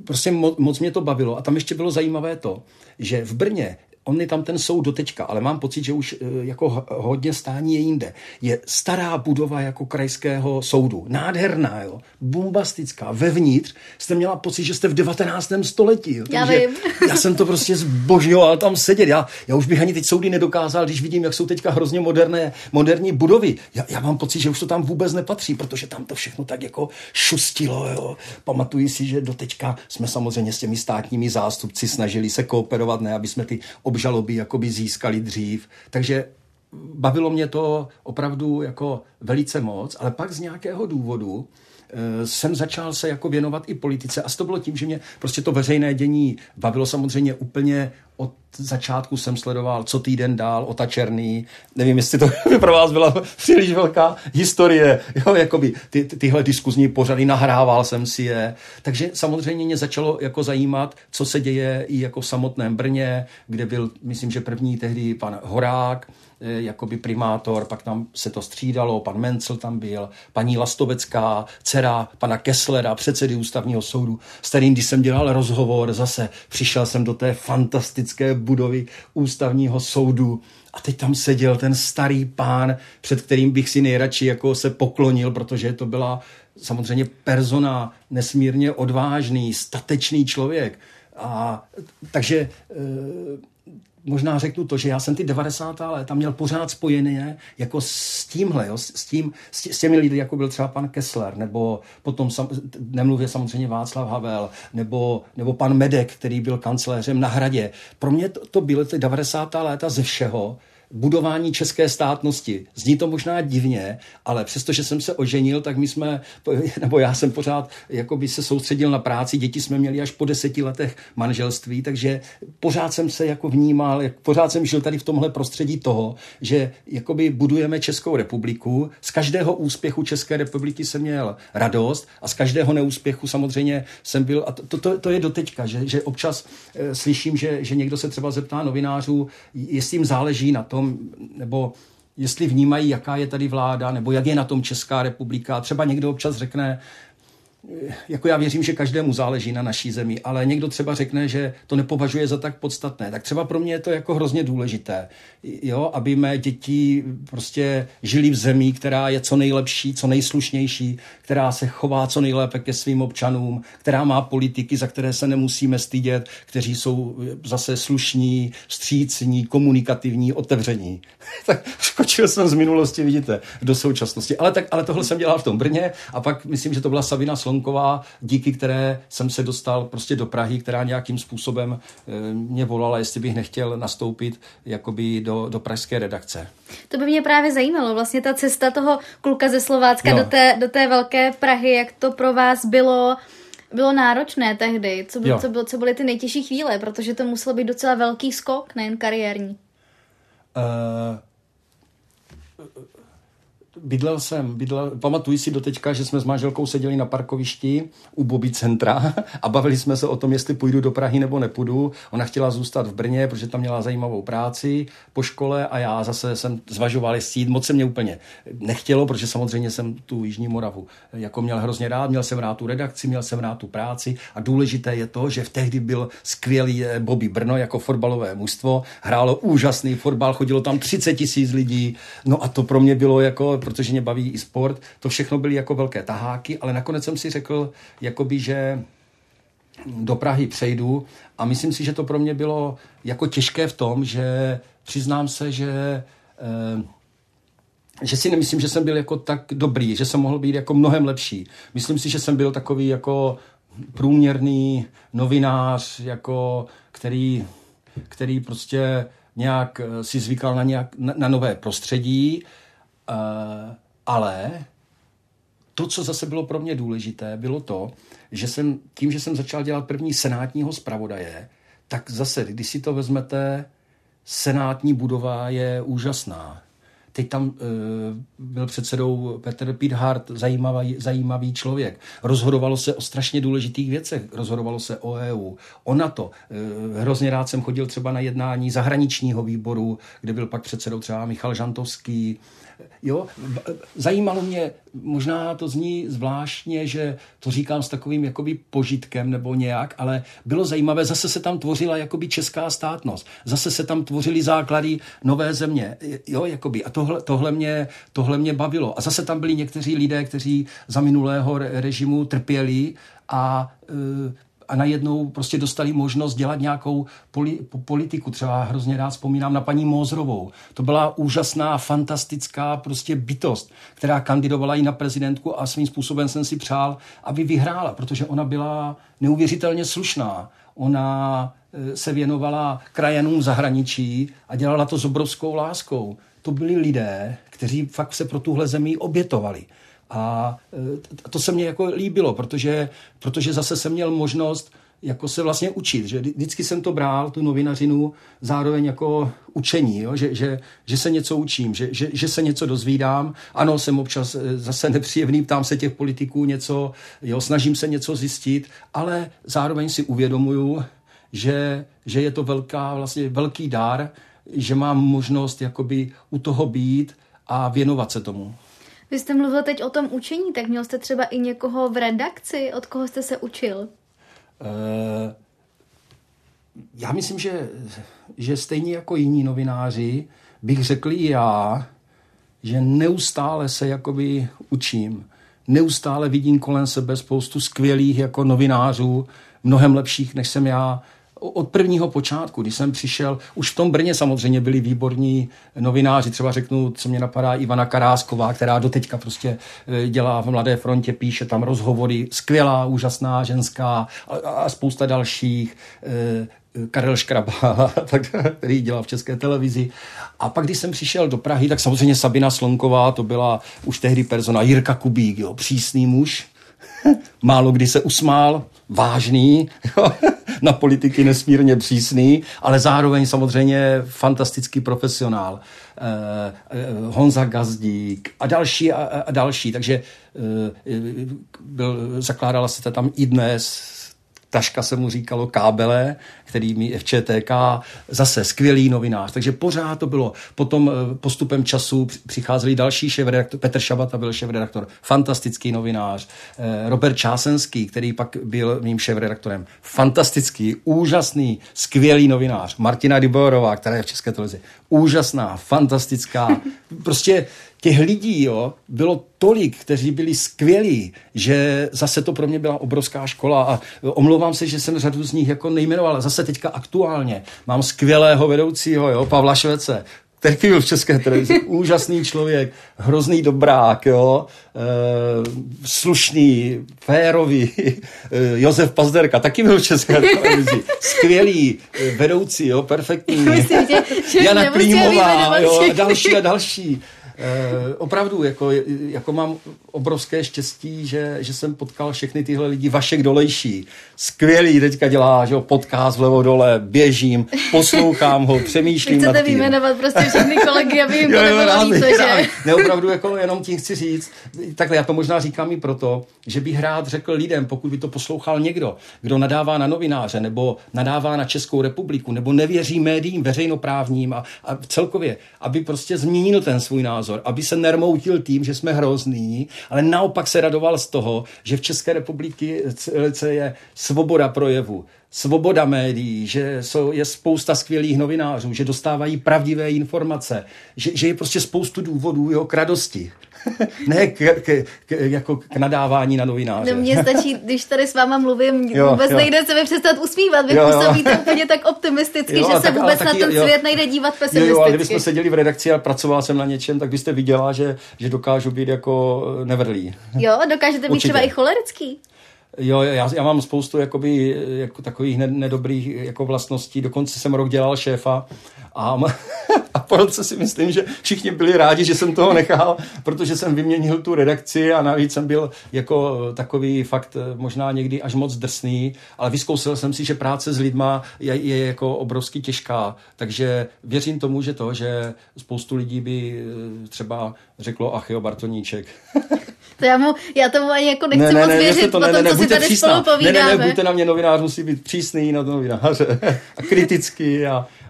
prostě moc mě to bavilo. A tam ještě bylo zajímavé to, že v Brně, on je tam ten soud doteďka, ale mám pocit, že už jako hodně stání je jinde. Je stará budova jako krajského soudu. Nádherná, jo. Bombastická. Vevnitř jste měla pocit, že jste v 19. století. Jo. Takže já jsem to prostě zbožňoval tam sedět. Já už bych ani teď soudy nedokázal, když vidím, jak jsou teďka hrozně moderní budovy. Já mám pocit, že už to tam vůbec nepatří, protože tam to všechno tak jako šustilo, jo. Pamatuji si, že doteďka jsme samozřejmě s těmi státními zástupci snažili se kooperovat, ne, aby jsme ty obžaloby jakoby získali dřív. Takže bavilo mě to opravdu jako velice moc, ale pak z nějakého důvodu jsem začal se jako věnovat i politice a to bylo tím, že mě prostě to veřejné dění bavilo samozřejmě úplně od začátku jsem sledoval Co týden dál, Ota Černý, nevím, jestli to pro vás byla příliš velká historie, jo, jakoby tyhle diskuzní pořady, nahrával jsem si je, takže samozřejmě mě začalo jako zajímat, co se děje i jako v samotném Brně, kde byl, myslím, že první tehdy pan Horák, jakoby primátor, pak tam se to střídalo, pan Menzel tam byl, paní Lastovecká, dcera pana Kesslera, předsedy Ústavního soudu, s kterým, když jsem dělal rozhovor, zase přišel jsem do té fantastické budovy Ústavního soudu a teď tam seděl ten starý pán, před kterým bych si nejradši jako se poklonil, protože to byla samozřejmě persona, nesmírně odvážný, statečný člověk. A takže možná řeknu to, že já jsem ty 90. léta měl pořád spojené jako s tímhle, jo, s těmi lidmi, jako byl třeba pan Kessler, nebo potom nemluvě samozřejmě Václav Havel, nebo pan Medek, který byl kancléřem na Hradě. Pro mě to byly ty 90. léta ze všeho, budování české státnosti. Zní to možná divně, ale přestože jsem se oženil, tak já jsem pořád jakoby se soustředil na práci, děti jsme měli až po 10 letech manželství, takže pořád jsem se jako vnímal, pořád jsem žil tady v tomhle prostředí toho, že jakoby budujeme Českou republiku, z každého úspěchu České republiky jsem měl radost a z každého neúspěchu samozřejmě jsem byl, a to je doteďka, že občas slyším, že někdo se třeba zeptá novinářů, jestli jim záleží na tom, nebo jestli vnímají, jaká je tady vláda, nebo jak je na tom Česká republika. Třeba někdo občas řekne, jako já věřím, že každému záleží na naší zemi, ale někdo třeba řekne, že to nepovažuje za tak podstatné. Tak třeba pro mě je to jako hrozně důležité, jo, aby mé děti prostě žili v zemi, která je co nejlepší, co nejslušnější, která se chová co nejlépe ke svým občanům, která má politiky, za které se nemusíme stydět, kteří jsou zase slušní, vstřícní, komunikativní, otevření. Tak skočil jsem z minulosti, vidíte, do současnosti. Ale tohle jsem dělal v tom Brně a pak myslím, že to byla Sabina Slonková, díky které jsem se dostal prostě do Prahy, která nějakým způsobem mě volala, jestli bych nechtěl nastoupit jakoby do pražské redakce. To by mě právě zajímalo, vlastně ta cesta toho kluka ze Slovácka do té velké Prahy, jak to pro vás bylo náročné tehdy, co byly ty nejtěžší chvíle, protože to musel být docela velký skok, nejen kariérní. Bydlel jsem, pamatuji si doteďka, že jsme s manželkou seděli na parkovišti u Bobby centra a bavili jsme se o tom, jestli půjdu do Prahy nebo nepůjdu. Ona chtěla zůstat v Brně, protože tam měla zajímavou práci po škole a já zase jsem zvažoval, jestli jít. Moc se mě úplně nechtělo, protože samozřejmě jsem tu Jižní Moravu jako měl hrozně rád, měl jsem rád tu redakci, měl jsem rád tu práci a důležité je to, že v tehdy byl skvělý Bobby Brno jako fotbalové mužstvo, hrálo úžasný fotbal, chodilo tam 30 000 lidí. No a to pro mě bylo jako, protože mě baví i sport, to všechno byly jako velké taháky, ale nakonec jsem si řekl, jakoby, že do Prahy přejdu a myslím si, že to pro mě bylo jako těžké v tom, že přiznám se, že si nemyslím, že jsem byl jako tak dobrý, že jsem mohl být jako mnohem lepší. Myslím si, že jsem byl takový jako průměrný novinář, jako který prostě nějak si zvykal na nové prostředí. Ale to, co zase bylo pro mě důležité, bylo to, že jsem tím, že jsem začal dělat první senátního zpravodaje, tak zase, když si to vezmete, senátní budova je úžasná. Teď tam byl předsedou Petr Pithart, zajímavý člověk. Rozhodovalo se o strašně důležitých věcech. Rozhodovalo se o EU, o NATO. Hrozně rád jsem chodil třeba na jednání zahraničního výboru, kde byl pak předsedou třeba Michal Žantovský. Jo, zajímalo mě, možná to zní zvláštně, že to říkám s takovým jakoby požitkem nebo nějak, ale bylo zajímavé, zase se tam tvořila jakoby česká státnost, zase se tam tvořily základy nové země, jo, jakoby, a tohle mě bavilo. A zase tam byli někteří lidé, kteří za minulého režimu trpěli a najednou prostě dostali možnost dělat nějakou politiku. Třeba hrozně rád vzpomínám na paní Mózrovou. To byla úžasná, fantastická prostě bytost, která kandidovala i na prezidentku a svým způsobem jsem si přál, aby vyhrála, protože ona byla neuvěřitelně slušná. Ona se věnovala krajanům zahraničí a dělala to s obrovskou láskou. to byli lidé, kteří fakt se pro tuhle zemi obětovali. A to se mně jako líbilo, protože zase jsem měl možnost jako se vlastně učit, že vždycky jsem to bral, tu novinařinu, zároveň jako učení, jo? Že se něco učím, že se něco dozvídám. Ano, jsem občas zase nepříjemný, ptám se těch politiků něco, jo? Snažím se něco zjistit, ale zároveň si uvědomuju, že je to velký dar, že mám možnost jakoby u toho být a věnovat se tomu. Vy jste mluvil teď o tom učení, tak měl jste třeba i někoho v redakci, od koho jste se učil? Já myslím, že stejně jako jiní novináři bych řekl i já, že neustále se jakoby učím. Neustále vidím kolem sebe spoustu skvělých jako novinářů, mnohem lepších, než jsem já. Od prvního počátku, když jsem přišel, už v tom Brně samozřejmě byli výborní novináři, třeba řeknu, co mě napadá, Ivana Karásková, která doteďka prostě dělá v Mladé frontě, píše tam rozhovory, skvělá, úžasná ženská a spousta dalších, Karel Škrabá, který dělal v České televizi. A pak, když jsem přišel do Prahy, tak samozřejmě Sabina Slonková, to byla už tehdy persona, Jirka Kubík, jo, přísný muž, málo kdy se usmál, vážný, jo, na politiky nesmírně přísný, ale zároveň samozřejmě fantastický profesionál. Honza Gazdík a další a další. Takže zakládala se tam i dnes, taška se mu říkalo, Kábele, který mi FČTK, zase skvělý novinář. Takže pořád to bylo. Potom postupem času přicházeli další šéfredaktor, Petr Šabata byl šéfredaktor, fantastický novinář. Robert Čásenský, který pak byl mým šéfredaktorem, fantastický, úžasný, skvělý novinář. Martina Ryborová, která je v České televizi, úžasná, fantastická. Prostě těch lidí, jo, bylo tolik, kteří byli skvělí, že zase to pro mě byla obrovská škola a omlouvám se, že jsem řadu z nich jako nejmenoval. Zase teďka aktuálně mám skvělého vedoucího, jo, Pavla Švece, který byl v České televizi, úžasný člověk, hrozný dobrák, jo, slušný, férový, Josef Pazderka, taky byl v České televizi, skvělý vedoucí, jo, perfektní, Jana Klímová, jo, další a další. Opravdu, jako mám obrovské štěstí, že jsem potkal všechny tyhle lidi. Vašek Dolejší, skvělý, teďka dělá, že jo, podcast vlevo dole, běžím, poslouchám ho, přemýšlím nad tím. Chcete vyjmenovat prostě všechny kolegy, aby jim to nebylo líto, že? Ne, opravdu, jako jenom tím chci říct, takhle já to možná říkám i proto, že bych rád řekl lidem, pokud by to poslouchal někdo, kdo nadává na novináře, nebo nadává na Českou republiku, nebo nevěří médiím veřejnoprávním a celkově, aby prostě změnil ten svůj názor. Aby se nermoutil tím, že jsme hrozný, ale naopak se radoval z toho, že v České republice je svoboda projevu, svoboda médií, že je spousta skvělých novinářů, že dostávají pravdivé informace, že je prostě spoustu důvodů, jo, k radosti. Ne k nadávání na novináře. No mně stačí, když tady s váma mluvím, vůbec nejde se mi přestat usmívat, vy působíte úplně tak optimisticky, že se vůbec na ten svět nejde dívat pesimisticky. Jo, ale kdybychom seděli v redakci a pracoval jsem na něčem, tak byste viděla, že dokážu být jako nevrlý. Jo, dokážete být třeba i cholerický. Jo, já mám spoustu jakoby, jako takových nedobrých jako vlastností. Dokonce jsem rok dělal šéfa a proto si myslím, že všichni byli rádi, že jsem toho nechal, protože jsem vyměnil tu redakci a navíc jsem byl jako takový fakt možná někdy až moc drsný, ale vyzkoušel jsem si, že práce s lidma je jako obrovsky těžká, takže věřím tomu, že spoustu lidí by třeba řeklo, ach jo, Bartoníček. To já tomu ani jako nechci moc věřit po tom, co si tady spolu povídáme. Ne, buďte na mě novinář, musí být přísný na novináře a kritický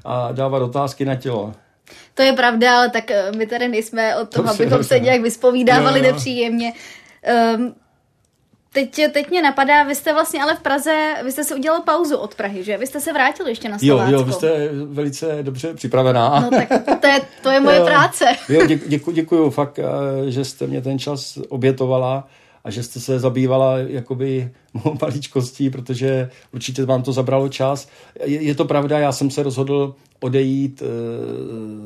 a dávat otázky na tělo. To je pravda, ale tak my tady nejsme od toho, abychom se nějak vyspovídávali nepříjemně. Teď mě napadá, vy jste vlastně ale v Praze, vy jste si udělal pauzu od Prahy, že? Vy jste se vrátil ještě na Slovácko. Jo, vy jste velice dobře připravená. No tak to je moje práce. Jo, děkuju fakt, že jste mě ten čas obětovala a že jste se zabývala jakoby mou maličkostí, protože určitě vám to zabralo čas. Je to pravda, já jsem se rozhodl odejít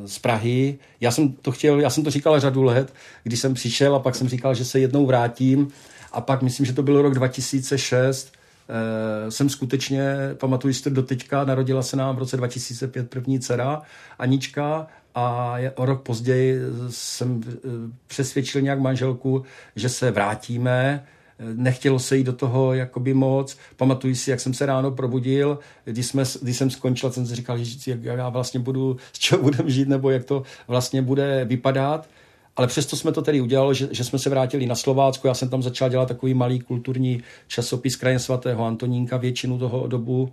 z Prahy. Já jsem to říkal řadu let, když jsem přišel a pak jsem říkal, že se jednou vrátím. A pak myslím, že to byl rok 2006, jsem skutečně, pamatuju si to doteďka, narodila se nám v roce 2005 první dcera Anička a o rok později jsem přesvědčil nějak manželku, že se vrátíme. Nechtělo se jít do toho jakoby moc. Pamatuju si, jak jsem se ráno probudil, když jsem skončil, jsem si říkal, jak já vlastně budu, z čeho budem žít, nebo jak to vlastně bude vypadat. Ale přesto jsme to tedy udělali, že jsme se vrátili na Slovácko. Já jsem tam začal dělat takový malý kulturní časopis Krajem svatého Antonínka většinu toho dobu.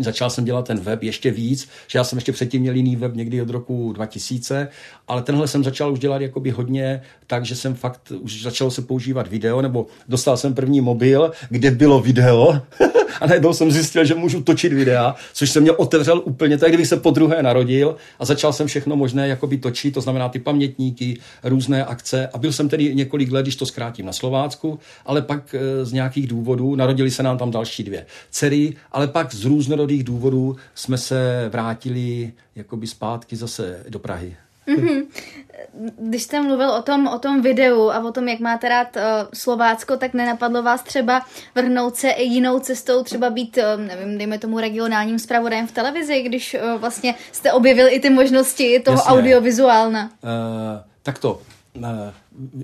Začal jsem dělat ten web ještě víc, že já jsem ještě předtím měl jiný web někdy od roku 2000, ale tenhle jsem začal už dělat jakoby hodně, takže jsem fakt už začal se používat video, nebo dostal jsem první mobil, kde bylo video a najednou jsem zjistil, že můžu točit videa, což jsem mě otevřel úplně, tak kdybych se podruhé narodil a začal jsem všechno možné jakoby točit, to znamená ty pamětníky, různé akce a byl jsem tedy několik let, když to zkrátím, na Slovácku, ale pak z nějakých důvodů, narodili se nám tam další dvě dcery, ale pak z různých důvodů jsme se vrátili jakoby zpátky zase do Prahy. Mm-hmm. Když jste mluvil o tom videu a o tom, jak máte rád Slovácko, tak nenapadlo vás třeba vrhnout se i jinou cestou, třeba být, nevím, dejme tomu regionálním zpravodajem v televizi, když vlastně jste objevil i ty možnosti toho audiovizuálna? Takto.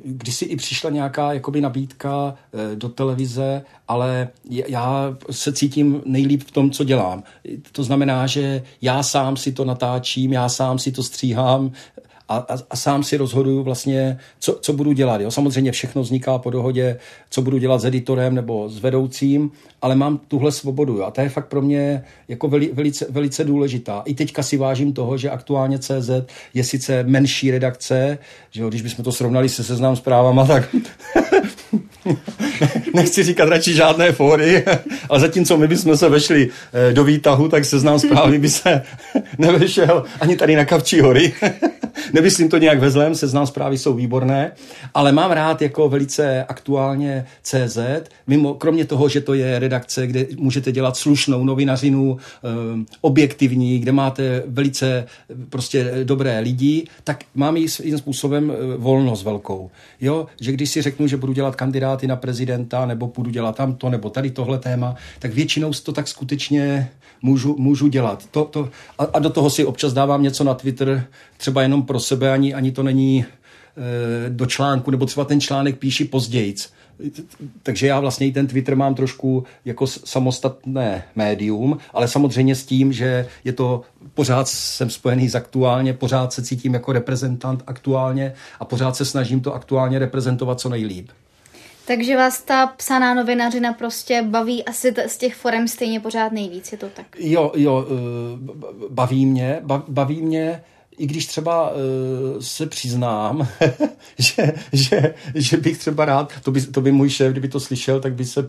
Když si i přišla nějaká jakoby nabídka do televize, ale já se cítím nejlíp v tom, co dělám. To znamená, že já sám si to natáčím, já sám si to stříhám a sám si rozhoduju vlastně, co budu dělat. Jo? Samozřejmě všechno vzniká po dohodě, co budu dělat s editorem nebo s vedoucím, ale mám tuhle svobodu. Jo? A ta je fakt pro mě jako velice důležitá. I teďka si vážím toho, že Aktuálně.cz je sice menší redakce, že jo? Když bychom to srovnali se Seznam zprávama, tak nechci říkat radši žádné fóry, ale zatímco my bychom se vešli do výtahu, tak Seznam zprávy by se nevešel ani tady na Kavčí hory. Nemyslím to nějak ve zlém, Seznam zprávy jsou výborné, ale mám rád jako velice Aktuálně.cz, kromě toho, že to je redakce, kde můžete dělat slušnou novinařinu, objektivní, kde máte velice prostě dobré lidi, tak mám i svým způsobem volnost velkou. Jo? Že když si řeknu, že budu dělat kandidáty na prezidenta, nebo budu dělat tamto, nebo tady tohle téma, tak většinou to tak skutečně můžu dělat. A do toho si občas dávám něco na Twitter, třeba jenom pro sebe, ani to není do článku, nebo třeba ten článek píši pozdějc. Takže já vlastně i ten Twitter mám trošku jako samostatné médium, ale samozřejmě s tím, že je to, pořád jsem spojený s Aktuálně, pořád se cítím jako reprezentant Aktuálně a pořád se snažím to Aktuálně reprezentovat co nejlíp. Takže vás ta psaná novinařina prostě baví asi z těch forem stejně pořád nejvíc, je to tak? Jo, baví mě, i když třeba se přiznám, že bych třeba rád, to by můj šéf, kdyby to slyšel, tak by se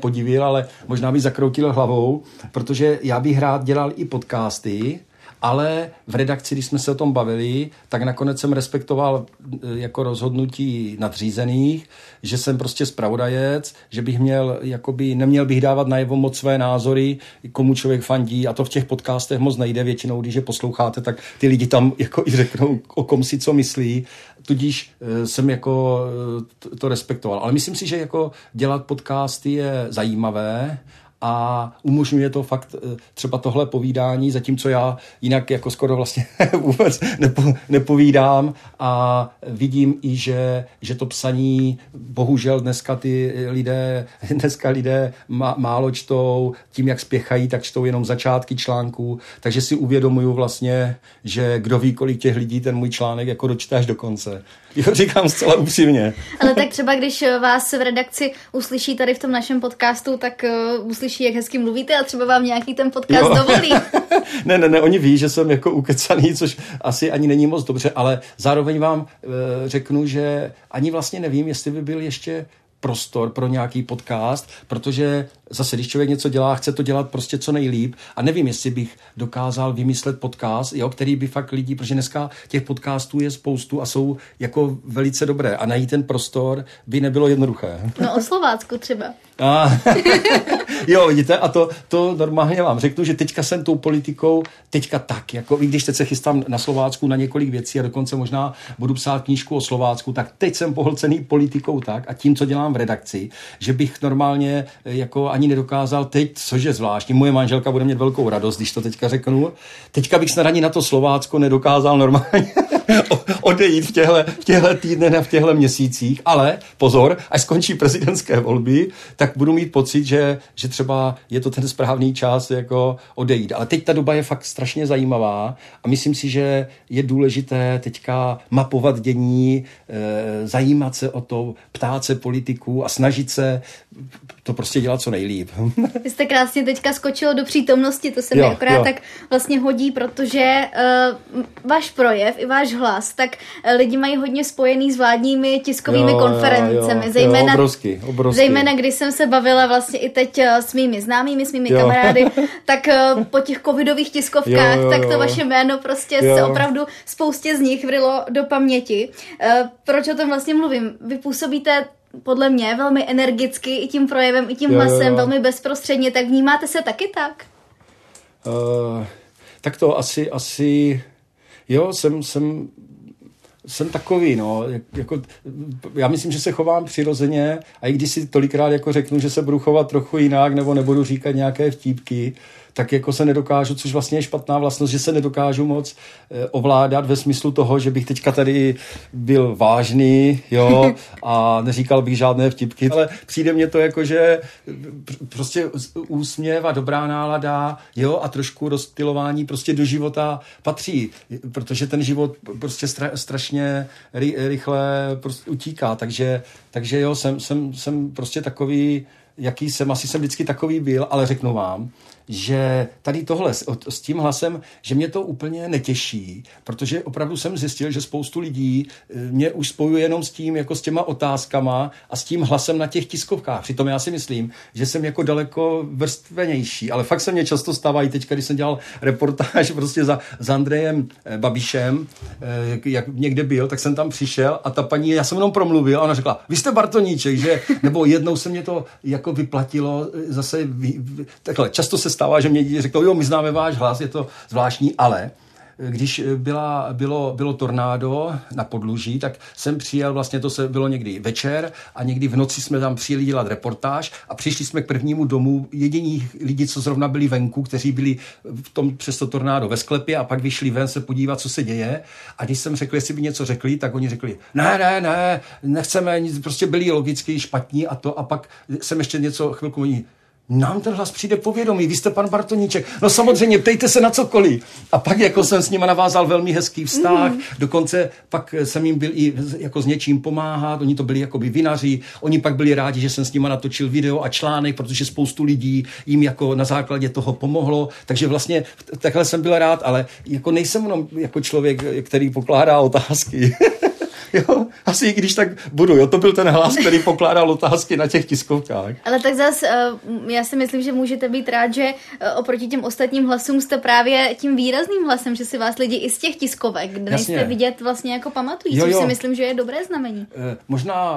podivil, ale možná by zakroutil hlavou, protože já bych rád dělal i podcasty, ale v redakci, když jsme se o tom bavili, tak nakonec jsem respektoval jako rozhodnutí nadřízených, že jsem prostě zpravodajec, že bych měl, jakoby, neměl bych dávat najevo moc své názory, komu člověk fandí, a to v těch podcastech moc nejde většinou, když je posloucháte, tak ty lidi tam jako i řeknou, o kom si co myslí, tudíž jsem jako to respektoval. Ale myslím si, že jako dělat podcasty je zajímavé, a umožňuje to fakt třeba tohle povídání, zatímco já jinak jako skoro vlastně vůbec nepovídám a vidím i, že to psaní, bohužel dneska lidé málo čtou, tím jak spěchají, tak čtou jenom začátky článků, takže si uvědomuju vlastně, že kdo ví, kolik těch lidí ten můj článek jako dočte až do konce. Jo, říkám zcela upřímně. Ale tak třeba, když vás v redakci uslyší tady v tom našem podcastu, tak uslyší, jak hezky mluvíte a třeba vám nějaký ten podcast dovolí. Ne, oni ví, že jsem jako ukecaný, což asi ani není moc dobře, ale zároveň vám řeknu, že ani vlastně nevím, jestli by byl ještě prostor pro nějaký podcast, protože zase, když člověk něco dělá, chce to dělat prostě co nejlíp a nevím, jestli bych dokázal vymyslet podcast, jo, který by fakt lidi, protože dneska těch podcastů je spoustu a jsou jako velice dobré a najít ten prostor by nebylo jednoduché. No o Slovácku třeba. Jo, vidíte, a to normálně vám řeknu, že teďka jsem tou politikou teďka tak, jako i když teď se chystám na Slovácku na několik věcí a dokonce možná budu psát knížku o Slovácku, tak teď jsem pohlcený politikou tak a tím, co dělám v redakci, že bych normálně jako ani nedokázal teď, což je zvláštní. Moje manželka bude mít velkou radost, když to teďka řeknu. Teďka bych snad ani na to Slovácko nedokázal normálně odejít v těchto týdnech a v těchto měsících, ale pozor, až skončí prezidentské volby, tak budu mít pocit, že třeba je to ten správný čas jako odejít. Ale teď ta doba je fakt strašně zajímavá a myslím si, že je důležité teďka mapovat dění, zajímat se o to, ptát se politiků a snažit se to prostě dělat co nejlíp. Vy jste krásně teďka skočil do přítomnosti, to se mi akorát tak vlastně hodí, protože váš projev i váš hlas, tak lidi mají hodně spojený s vládními tiskovými konferencemi. Zejména když jsem se bavila vlastně i teď s mými známými, s mými kamarády, tak po těch covidových tiskovkách, tak to vaše jméno prostě se opravdu spoustě z nich vrilo do paměti. Proč o tom vlastně mluvím? Vy působíte podle mě velmi energicky i tím projevem, i tím hlasem, velmi bezprostředně, tak vnímáte se taky tak? Tak to asi jo, jsem takový, no, jako, já myslím, že se chovám přirozeně a i když si tolikrát jako řeknu, že se budu chovat trochu jinak nebo nebudu říkat nějaké vtípky, tak jako se nedokážu, což vlastně je špatná vlastnost, že se nedokážu moc ovládat ve smyslu toho, že bych teďka tady byl vážný, jo, a neříkal bych žádné vtipky, ale přijde mně to jako, že prostě úsměv a dobrá nálada, jo, a trošku rozptylování prostě do života patří, protože ten život prostě strašně rychle prostě utíká, takže jo, jsem prostě takový, jaký jsem, asi jsem vždycky takový byl, ale řeknu vám, že tady tohle s tím hlasem, že mě to úplně netěší, protože opravdu jsem zjistil, že spoustu lidí mě už spojuje jenom s tím, jako s těma otázkama a s tím hlasem na těch tiskovkách. Přitom já si myslím, že jsem jako daleko vrstvenější, ale fakt se mě často stávají teďka, když jsem dělal reportáž prostě s Andrejem Babišem, jak někde byl, tak jsem tam přišel a ta paní, já jsem jenom promluvil a ona řekla, vy jste Bartoníček, že? Nebo jednou se mě to jako vyplatilo zase, takhle, často se stává, že mě lidi řeknou, jo, my známe váš hlas, je to zvláštní, ale když bylo tornádo na Podluží, tak jsem přijel, vlastně to se bylo někdy večer a někdy v noci jsme tam přijeli dělat reportáž a přišli jsme k prvnímu domu jediných lidí, co zrovna byli venku, kteří byli v tom přes to tornádo ve sklepě a pak vyšli ven se podívat, co se děje. A když jsem řekl, jestli by něco řekli, tak oni řekli, ne, nechceme nic, prostě byli logicky špatní a to. A pak jsem ještě něco chvilku oni, nám ten hlas přijde povědomý, vy jste pan Bartoníček, no samozřejmě, ptejte se na cokoliv. A pak jako jsem s nima navázal velmi hezký vztah, dokonce pak jsem jim byl i jako s něčím pomáhat, oni to byli jakoby vinaři, oni pak byli rádi, že jsem s nima natočil video a článek, protože spoustu lidí jim jako na základě toho pomohlo, takže vlastně takhle jsem byl rád, ale jako nejsem jenom jako člověk, který pokládá otázky. Jo, asi i když tak budu, jo, to byl ten hlas, který pokládal otázky na těch tiskovkách. Ale tak zas, já si myslím, že můžete být rád, že oproti těm ostatním hlasům jste právě tím výrazným hlasem, že si vás lidi i z těch tiskovek, kde nejste vidět vlastně jako pamatují, jo. Což si myslím, že je dobré znamení.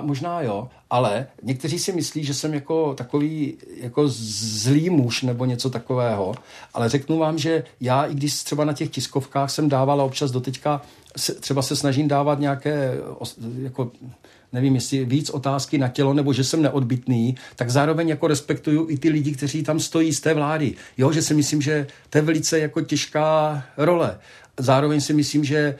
Možná jo, ale někteří si myslí, že jsem jako takový jako zlý muž nebo něco takového, ale řeknu vám, že já, i když třeba na těch tiskovkách jsem dávala občas doteďka, třeba se snažím dávat nějaké, jako, nevím, jestli víc otázky na tělo, nebo že jsem neodbytný, tak zároveň jako respektuju i ty lidi, kteří tam stojí z té vlády. Jo, že si myslím, že to je velice jako těžká role. Zároveň si myslím, že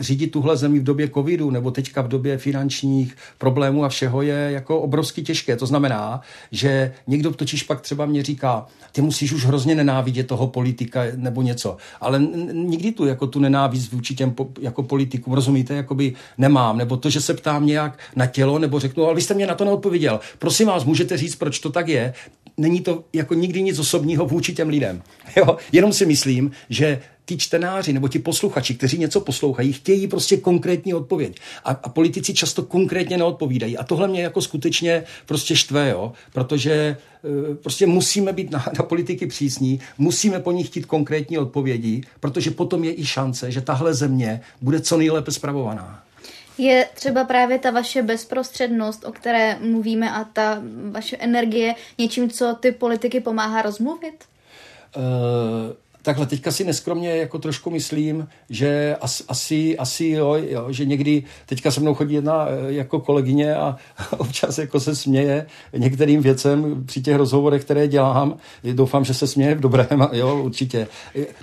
řídit tuhle zemi v době covidu nebo teďka v době finančních problémů a všeho je jako obrovsky těžké. To znamená, že někdo totiž pak třeba mě říká, ty musíš už hrozně nenávidět toho politika nebo něco. Ale nikdy tu, jako tu nenávist vůči těm jako politikům, rozumíte, jakoby nemám. Nebo to, že se ptám nějak na tělo nebo řeknu, ale vy jste mě na to neodpověděl. Prosím vás, můžete říct, proč to tak je? Není to jako nikdy nic osobního vůči těm lidem. Jo? Jenom si myslím, že ti čtenáři nebo ti posluchači, kteří něco poslouchají, chtějí prostě konkrétní odpověď. A politici často konkrétně neodpovídají. A tohle mě jako skutečně prostě štve, jo? Protože prostě musíme být na politiky přísní, musíme po nich chtít konkrétní odpovědi, protože potom je i šance, že tahle země bude co nejlépe spravovaná. Je třeba právě ta vaše bezprostřednost, o které mluvíme, a ta vaše energie něčím, co ty politiky pomáhá rozmluvit? Takhle teďka si neskromně jako trošku myslím, že asi jo, že někdy teďka se mnou chodí jedna jako kolegyně a občas jako se směje některým věcem při těch rozhovorech, které dělám. Doufám, že se směje v dobrém, jo, určitě.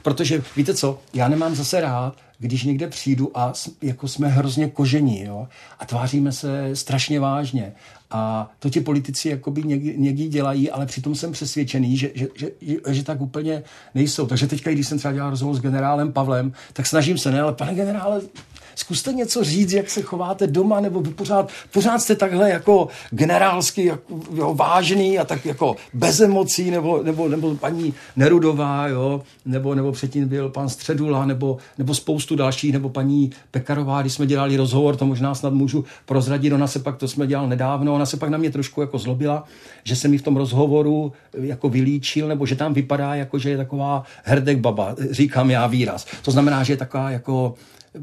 Protože víte co, já nemám zase rád, když někde přijdu a jako jsme hrozně kožení, jo, a tváříme se strašně vážně. A to ti politici jakoby někdy dělají, ale přitom jsem přesvědčený, že tak úplně nejsou. Takže teďka, když jsem třeba dělal rozhovor s generálem Pavlem, tak snažím se, ne, ale pane generále, zkuste něco říct, jak se chováte doma, nebo vy pořád jste takhle jako generálsky jako, jo, vážný a tak jako bez emocí, nebo paní Nerudová, jo, nebo předtím byl pan Středula, nebo spoustu dalších, nebo paní Pekarová, když jsme dělali rozhovor, to možná snad můžu prozradit, ona se pak, to jsme dělal nedávno, ona se pak na mě trošku jako zlobila, že se mi v tom rozhovoru jako vylíčil, nebo že tam vypadá jako, že je taková herdek baba, říkám já výraz. To znamená, že je taková jako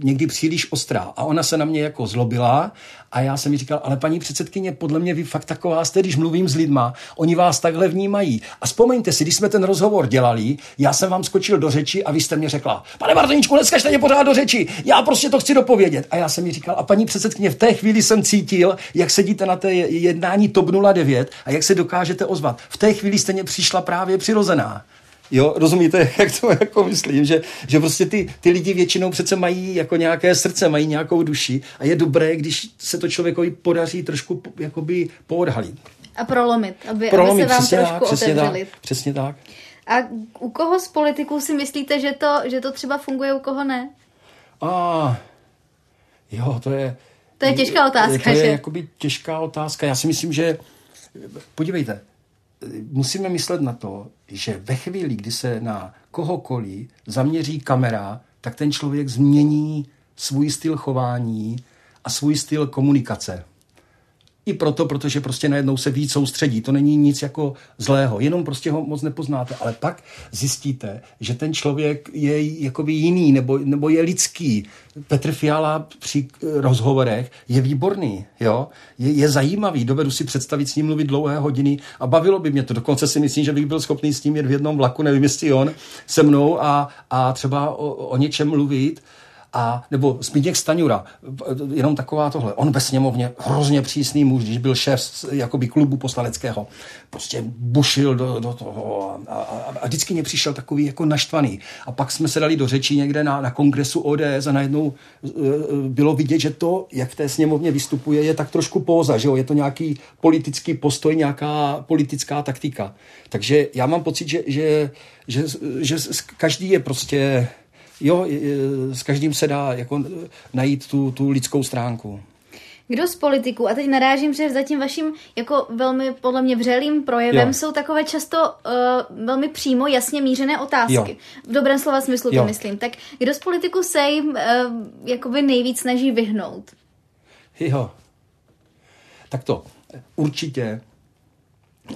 někdy příliš ostrá. A ona se na mě jako zlobila a já jsem jí říkal, ale paní předsedkyně, podle mě vy fakt taková jste, když mluvím s lidma, oni vás takhle vnímají. A vzpomeňte si, když jsme ten rozhovor dělali, já jsem vám skočil do řeči a vy jste mě řekla, pane Bartoníčku, neskačte mě pořád do řeči, já prostě to chci dopovědět. A já jsem jí říkal, a paní předsedkyně, v té chvíli jsem cítil, jak sedíte na té jednání TOP 09 a jak se dokážete ozvat. V té chvíli jste mě přišla právě přirozená. Jo, rozumíte, jak to jako myslím, že prostě ty lidi většinou přece mají jako nějaké srdce, mají nějakou duši a je dobré, když se to člověkovi podaří trošku jakoby poodhalit. A prolomit, aby se vám trošku otevřeli. Přesně tak. A u koho z politiků si myslíte, že to třeba funguje, u koho ne? Jo, to je těžká otázka, že? To je jakoby těžká otázka. Já si myslím, že podívejte, musíme myslet na to, že ve chvíli, kdy se na kohokoliv zaměří kamera, tak ten člověk změní svůj styl chování a svůj styl komunikace. I proto, protože prostě najednou se víc soustředí. To není nic jako zlého, jenom prostě ho moc nepoznáte. Ale pak zjistíte, že ten člověk je jakoby jiný nebo je lidský. Petr Fiala při rozhovorech je výborný, jo? Je zajímavý, dovedu si představit s ním mluvit dlouhé hodiny a bavilo by mě to. Dokonce si myslím, že bych byl schopný s ním jít v jednom vlaku, nevím jestli on se mnou a třeba o něčem mluvit. A nebo Zbigněk Stanjura, jenom taková tohle. On ve sněmovně hrozně přísný muž, když byl šéf jakoby klubu poslaneckého. Prostě bušil do toho a vždycky mě přišel takový jako naštvaný. A pak jsme se dali do řeči někde na kongresu ODS a najednou bylo vidět, že to, jak v té sněmovně vystupuje, je tak trošku póza, že jo? Je to nějaký politický postoj, nějaká politická taktika. Takže já mám pocit, že každý je prostě... Jo, s každým se dá jako najít tu lidskou stránku. Kdo z politiků, a teď narážím, že za tím vaším jako velmi podle mě vřelým projevem jsou takové často velmi přímo jasně mířené otázky. Jo. V dobrém slova smyslu to myslím. Tak kdo z politiků se jim jakoby nejvíc snaží vyhnout? Jo. Tak to určitě.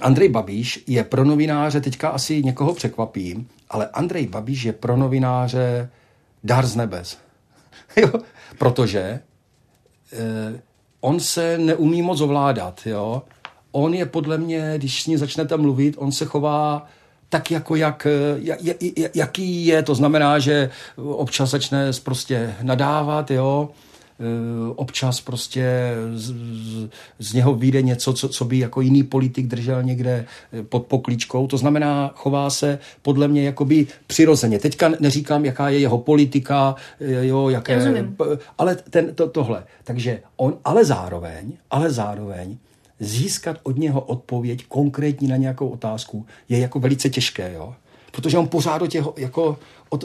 Andrej Babiš je pro novináře, teďka asi někoho překvapím, ale Andrej Babiš je pro novináře dar z nebes. Jo? Protože on se neumí moc ovládat. Jo? On je podle mě, když s ním začnete mluvit, on se chová tak jako jaký je. To znamená, že občas začne prostě nadávat, jo? Občas prostě z něho vyjde něco, co by jako jiný politik držel někde pod pokličkou. To znamená, chová se podle mě jakoby přirozeně. Teďka neříkám, jaká je jeho politika, jo, jaké, ale tohle. Takže on, ale zároveň získat od něho odpověď konkrétní na nějakou otázku je jako velice těžké, jo. Protože on pořád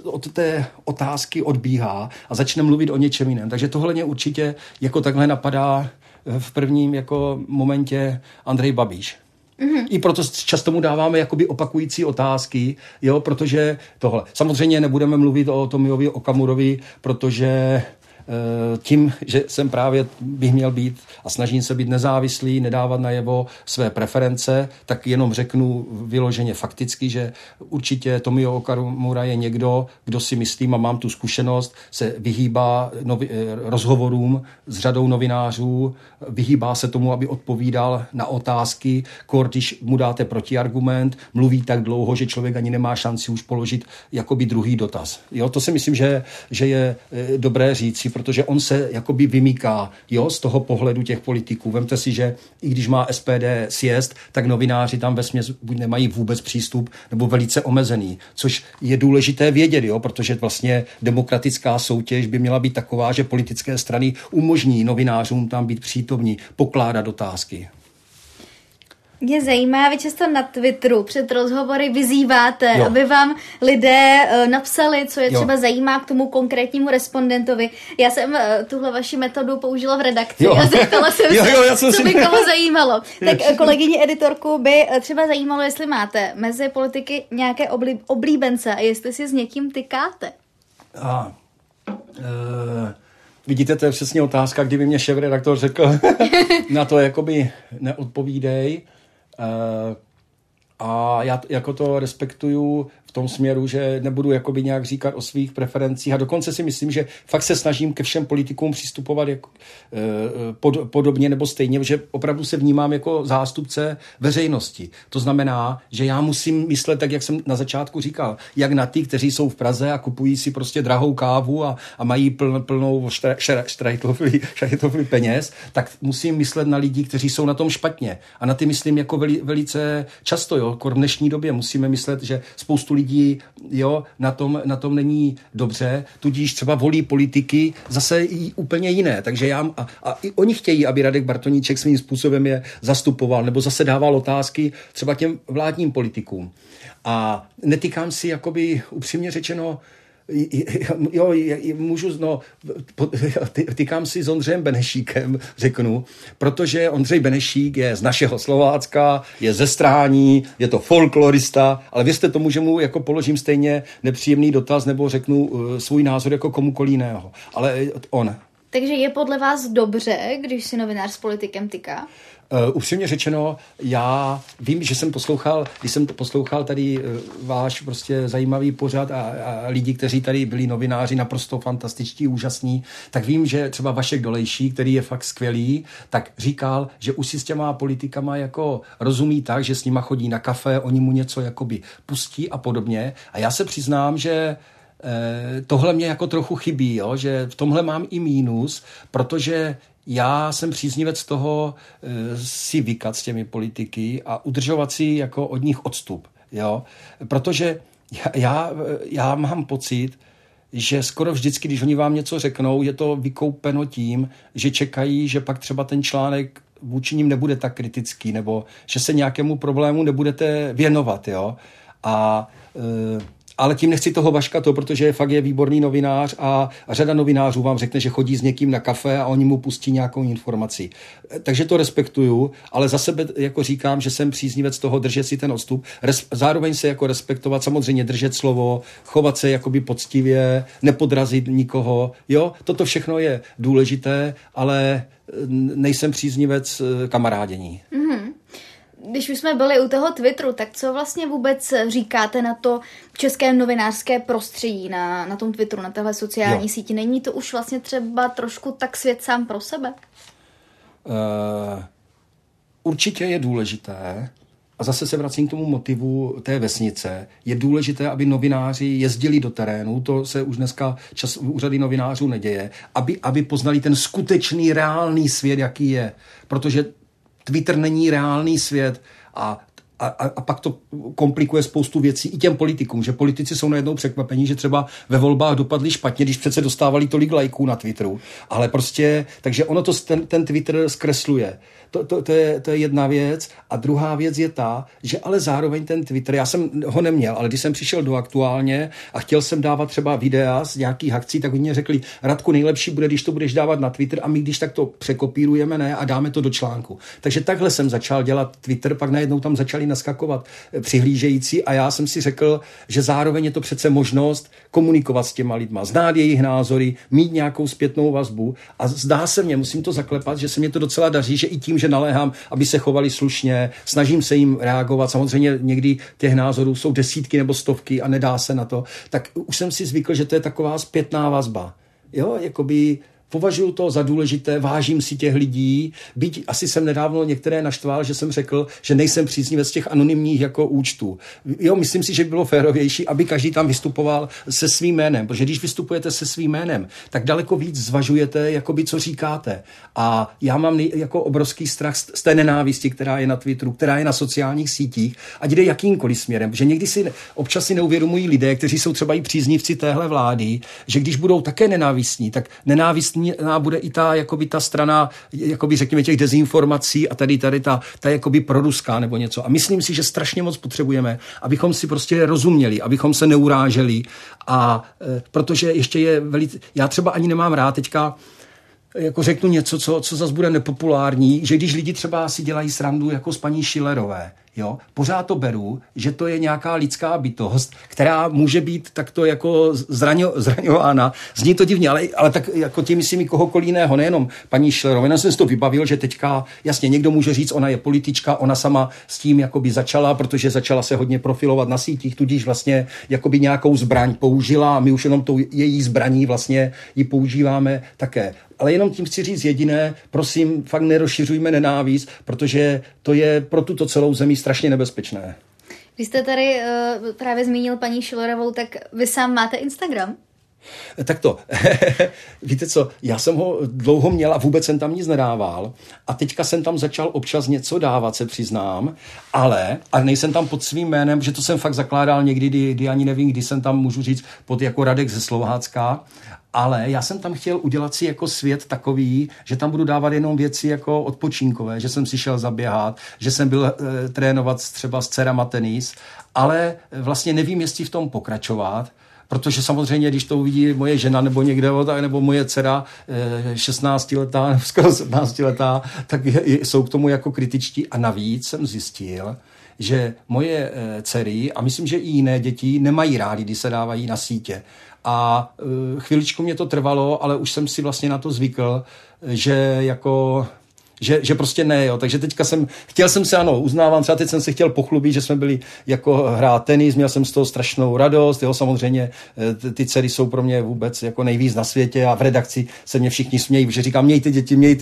od té otázky odbíhá a začne mluvit o něčem jiném. Takže tohle mě určitě jako takhle napadá v prvním jako momentě Andrej Babiš. Mm-hmm. I proto často mu dáváme jakoby opakující otázky, jo, protože tohle. Samozřejmě nebudeme mluvit o Tomiovi Okamurovi, protože tím, že jsem právě bych měl být a snažím se být nezávislý, nedávat najevo své preference, tak jenom řeknu vyloženě fakticky, že určitě Tomio Okamura je někdo, kdo si myslím a mám tu zkušenost, se vyhýbá rozhovorům s řadou novinářů, vyhýbá se tomu, aby odpovídal na otázky, kor, když mu dáte protiargument, mluví tak dlouho, že člověk ani nemá šanci už položit jakoby druhý dotaz. Jo, to si myslím, že je dobré říci, protože on se jakoby vymýká, jo, z toho pohledu těch politiků. Vemte si, že i když má SPD sjezd, tak novináři tam vesměs buď nemají vůbec přístup nebo velice omezený, což je důležité vědět, jo, protože vlastně demokratická soutěž by měla být taková, že politické strany umožní novinářům tam být přítomní, pokládat otázky. Mě zajímá, vy často na Twitteru před rozhovory vyzýváte, jo, aby vám lidé napsali, co je třeba zajímá k tomu konkrétnímu respondentovi. Já jsem tuhle vaši metodu použila v redakci a zeptala jsem se, co by koho zajímalo. Tak kolegyni editorku by třeba zajímalo, jestli máte mezi politiky nějaké oblíbence a jestli si s někým tykáte. Vidíte, to je přesně otázka, kdyby mě šéfredaktor řekl, na to jakoby neodpovídej. A já jako to respektuju v tom směru, že nebudu jakoby nějak říkat o svých preferencích a dokonce si myslím, že fakt se snažím ke všem politikům přistupovat jako, podobně nebo stejně, že opravdu se vnímám jako zástupce veřejnosti. To znamená, že já musím myslet, tak jak jsem na začátku říkal, jak na ty, kteří jsou v Praze a kupují si prostě drahou kávu a mají plnou štrajtofli peněz, tak musím myslet na lidi, kteří jsou na tom špatně. A na ty myslím jako velice často, jo, v dnešní době musíme myslet, že spoustu lidí, jo, na tom není dobře, tudíž třeba volí politiky zase i úplně jiné. Takže já i oni chtějí, aby Radek Bartoníček svým způsobem je zastupoval nebo zase dával otázky třeba těm vládním politikům. A netýkám si jakoby upřímně řečeno, jo, můžu, no, tykám si s Ondřejem Benešíkem, řeknu, protože Ondřej Benešík je z našeho Slovácka, je ze Strání, je to folklorista, ale věřte tomu, že mu jako položím stejně nepříjemný dotaz nebo řeknu svůj názor jako komukoli jiného, ale on. Takže je podle vás dobře, když si novinář s politikem tyká? Upřímně řečeno, já vím, že když jsem poslouchal tady váš prostě zajímavý pořad a lidi, kteří tady byli novináři, naprosto fantastičtí, úžasní, tak vím, že třeba Vašek Dolejší, který je fakt skvělý, tak říkal, že už si s těma politikama jako rozumí tak, že s nima chodí na kafe, oni mu něco jakoby pustí a podobně. A já se přiznám, že tohle mě jako trochu chybí, jo? Že v tomhle mám i mínus, protože já jsem příznivec toho si vykat s těmi politiky a udržovat si jako od nich odstup, jo? Protože já mám pocit, že skoro vždycky, když oni vám něco řeknou, je to vykoupeno tím, že čekají, že pak třeba ten článek vůči nim nebude tak kritický nebo že se nějakému problému nebudete věnovat, jo? Ale tím nechci toho Vaška protože fakt je výborný novinář a řada novinářů vám řekne, že chodí s někým na kafe a oni mu pustí nějakou informaci. Takže to respektuju, ale za sebe jako říkám, že jsem příznivec toho držet si ten odstup, zároveň se jako respektovat, samozřejmě držet slovo, chovat se jakoby poctivě, nepodrazit nikoho. Jo, toto všechno je důležité, ale nejsem příznivec kamarádění. Mm-hmm. Když už jsme byli u toho Twitteru, tak co vlastně vůbec říkáte na to české novinářské prostředí na tom Twitteru, na téhle sociální síti? Není to už vlastně třeba trošku tak svět sám pro sebe? Určitě je důležité, a zase se vracím k tomu motivu té vesnice, je důležité, aby novináři jezdili do terénu, to se už dneska úřady novinářů neděje, aby poznali ten skutečný, reálný svět, jaký je, protože Twitter není reálný svět a pak to komplikuje spoustu věcí i těm politikům, že politici jsou najednou překvapení, že třeba ve volbách dopadli špatně, když přece dostávali tolik lajků na Twitteru, ale prostě, takže ono to ten Twitter zkresluje. To je jedna věc a druhá věc je ta, že ale zároveň ten Twitter, já jsem ho neměl, ale když jsem přišel do Aktuálně a chtěl jsem dávat třeba videa z nějakých akcí, tak oni mě řekli, Radku, nejlepší bude, když to budeš dávat na Twitter a my když tak to překopírujeme, ne, a dáme to do článku. Takže takhle jsem začal dělat Twitter, pak najednou tam začali naskakovat přihlížející a já jsem si řekl, že zároveň je to přece možnost komunikovat s těma lidma, znát jejich názory, mít nějakou zpětnou vazbu a zdá se mně, musím to zaklepat, že se mě to docela daří, že i tím, že naléhám, aby se chovali slušně, snažím se jim reagovat, samozřejmě někdy těch názorů jsou desítky nebo stovky a nedá se na to, tak už jsem si zvykl, že to je taková zpětná vazba. Jo, jakoby považuji to za důležité, vážím si těch lidí, byť asi jsem nedávno některé naštval, že jsem řekl, že nejsem příznivec těch anonymních jako účtů. Jo, myslím si, že by bylo férovější, aby každý tam vystupoval se svým jménem, protože když vystupujete se svým jménem, tak daleko víc zvažujete, jakoby, co říkáte. A já mám jako obrovský strach z té nenávisti, která je na Twitteru, která je na sociálních sítích, a jde jakýmkoliv směrem, protože někdy občas si neuvědomují lidé, kteří jsou třeba i příznivci téhle vlády, že když budou také nenávistní, tak nenávistní bude i ta strana, jakoby, řekněme, těch dezinformací a tady ta jakoby proruská nebo něco. A myslím si, že strašně moc potřebujeme, abychom si prostě rozuměli, abychom se neuráželi. A protože ještě je já třeba ani nemám rád teďka, jako řeknu něco, co zas bude nepopulární, že když lidi třeba si dělají srandu jako z paní Schillerové, jo, pořád to beru, že to je nějaká lidská bytost, která může být takto jako zraňována. Zní to divně, ale tak jako tím myslím i kohokoliv jiného, nejenom paní Schillerové. Já jsem si to vybavil, že teďka, jasně, někdo může říct, ona je politička, ona sama s tím jakoby začala, protože začala se hodně profilovat na sítích, tudíž vlastně jakoby nějakou zbraň použila a my už jenom tou její zbraní vlastně ji používáme také. Ale jenom tím chci říct jediné, prosím, fakt nerozšiřujme nenávist, protože to je pro tuto celou zemi strašně nebezpečné. Když jste tady právě zmínil paní Šilorovou, tak vy sám máte Instagram? Tak to, víte co, já jsem ho dlouho měl a vůbec jsem tam nic nedával a teďka jsem tam začal občas něco dávat, se přiznám, ale nejsem tam pod svým jménem, že to jsem fakt zakládal někdy, kdy ani nevím, kdy jsem tam, můžu říct, pod jako Radek ze Slovácka. Ale já jsem tam chtěl udělat si jako svět takový, že tam budu dávat jenom věci jako odpočinkové, že jsem si šel zaběhat, že jsem byl trénovat třeba s dcerama tenis, ale vlastně nevím, jestli v tom pokračovat, protože samozřejmě, když to uvidí moje žena nebo někde, nebo moje dcera 16letá, skoro 17letá, tak jsou k tomu jako kritičtí a navíc jsem zjistil, že moje dcery a myslím, že i jiné děti nemají rádi, když se dávají na sítě. A chviličku mě to trvalo, ale už jsem si vlastně na to zvykl, že prostě ne, jo. Takže teďka teď jsem se chtěl pochlubit, že jsme byli jako hrát tenis, měl jsem z toho strašnou radost, jo, samozřejmě ty dcery jsou pro mě vůbec jako nejvíc na světě a v redakci se mě všichni smějí, že říkám, mějte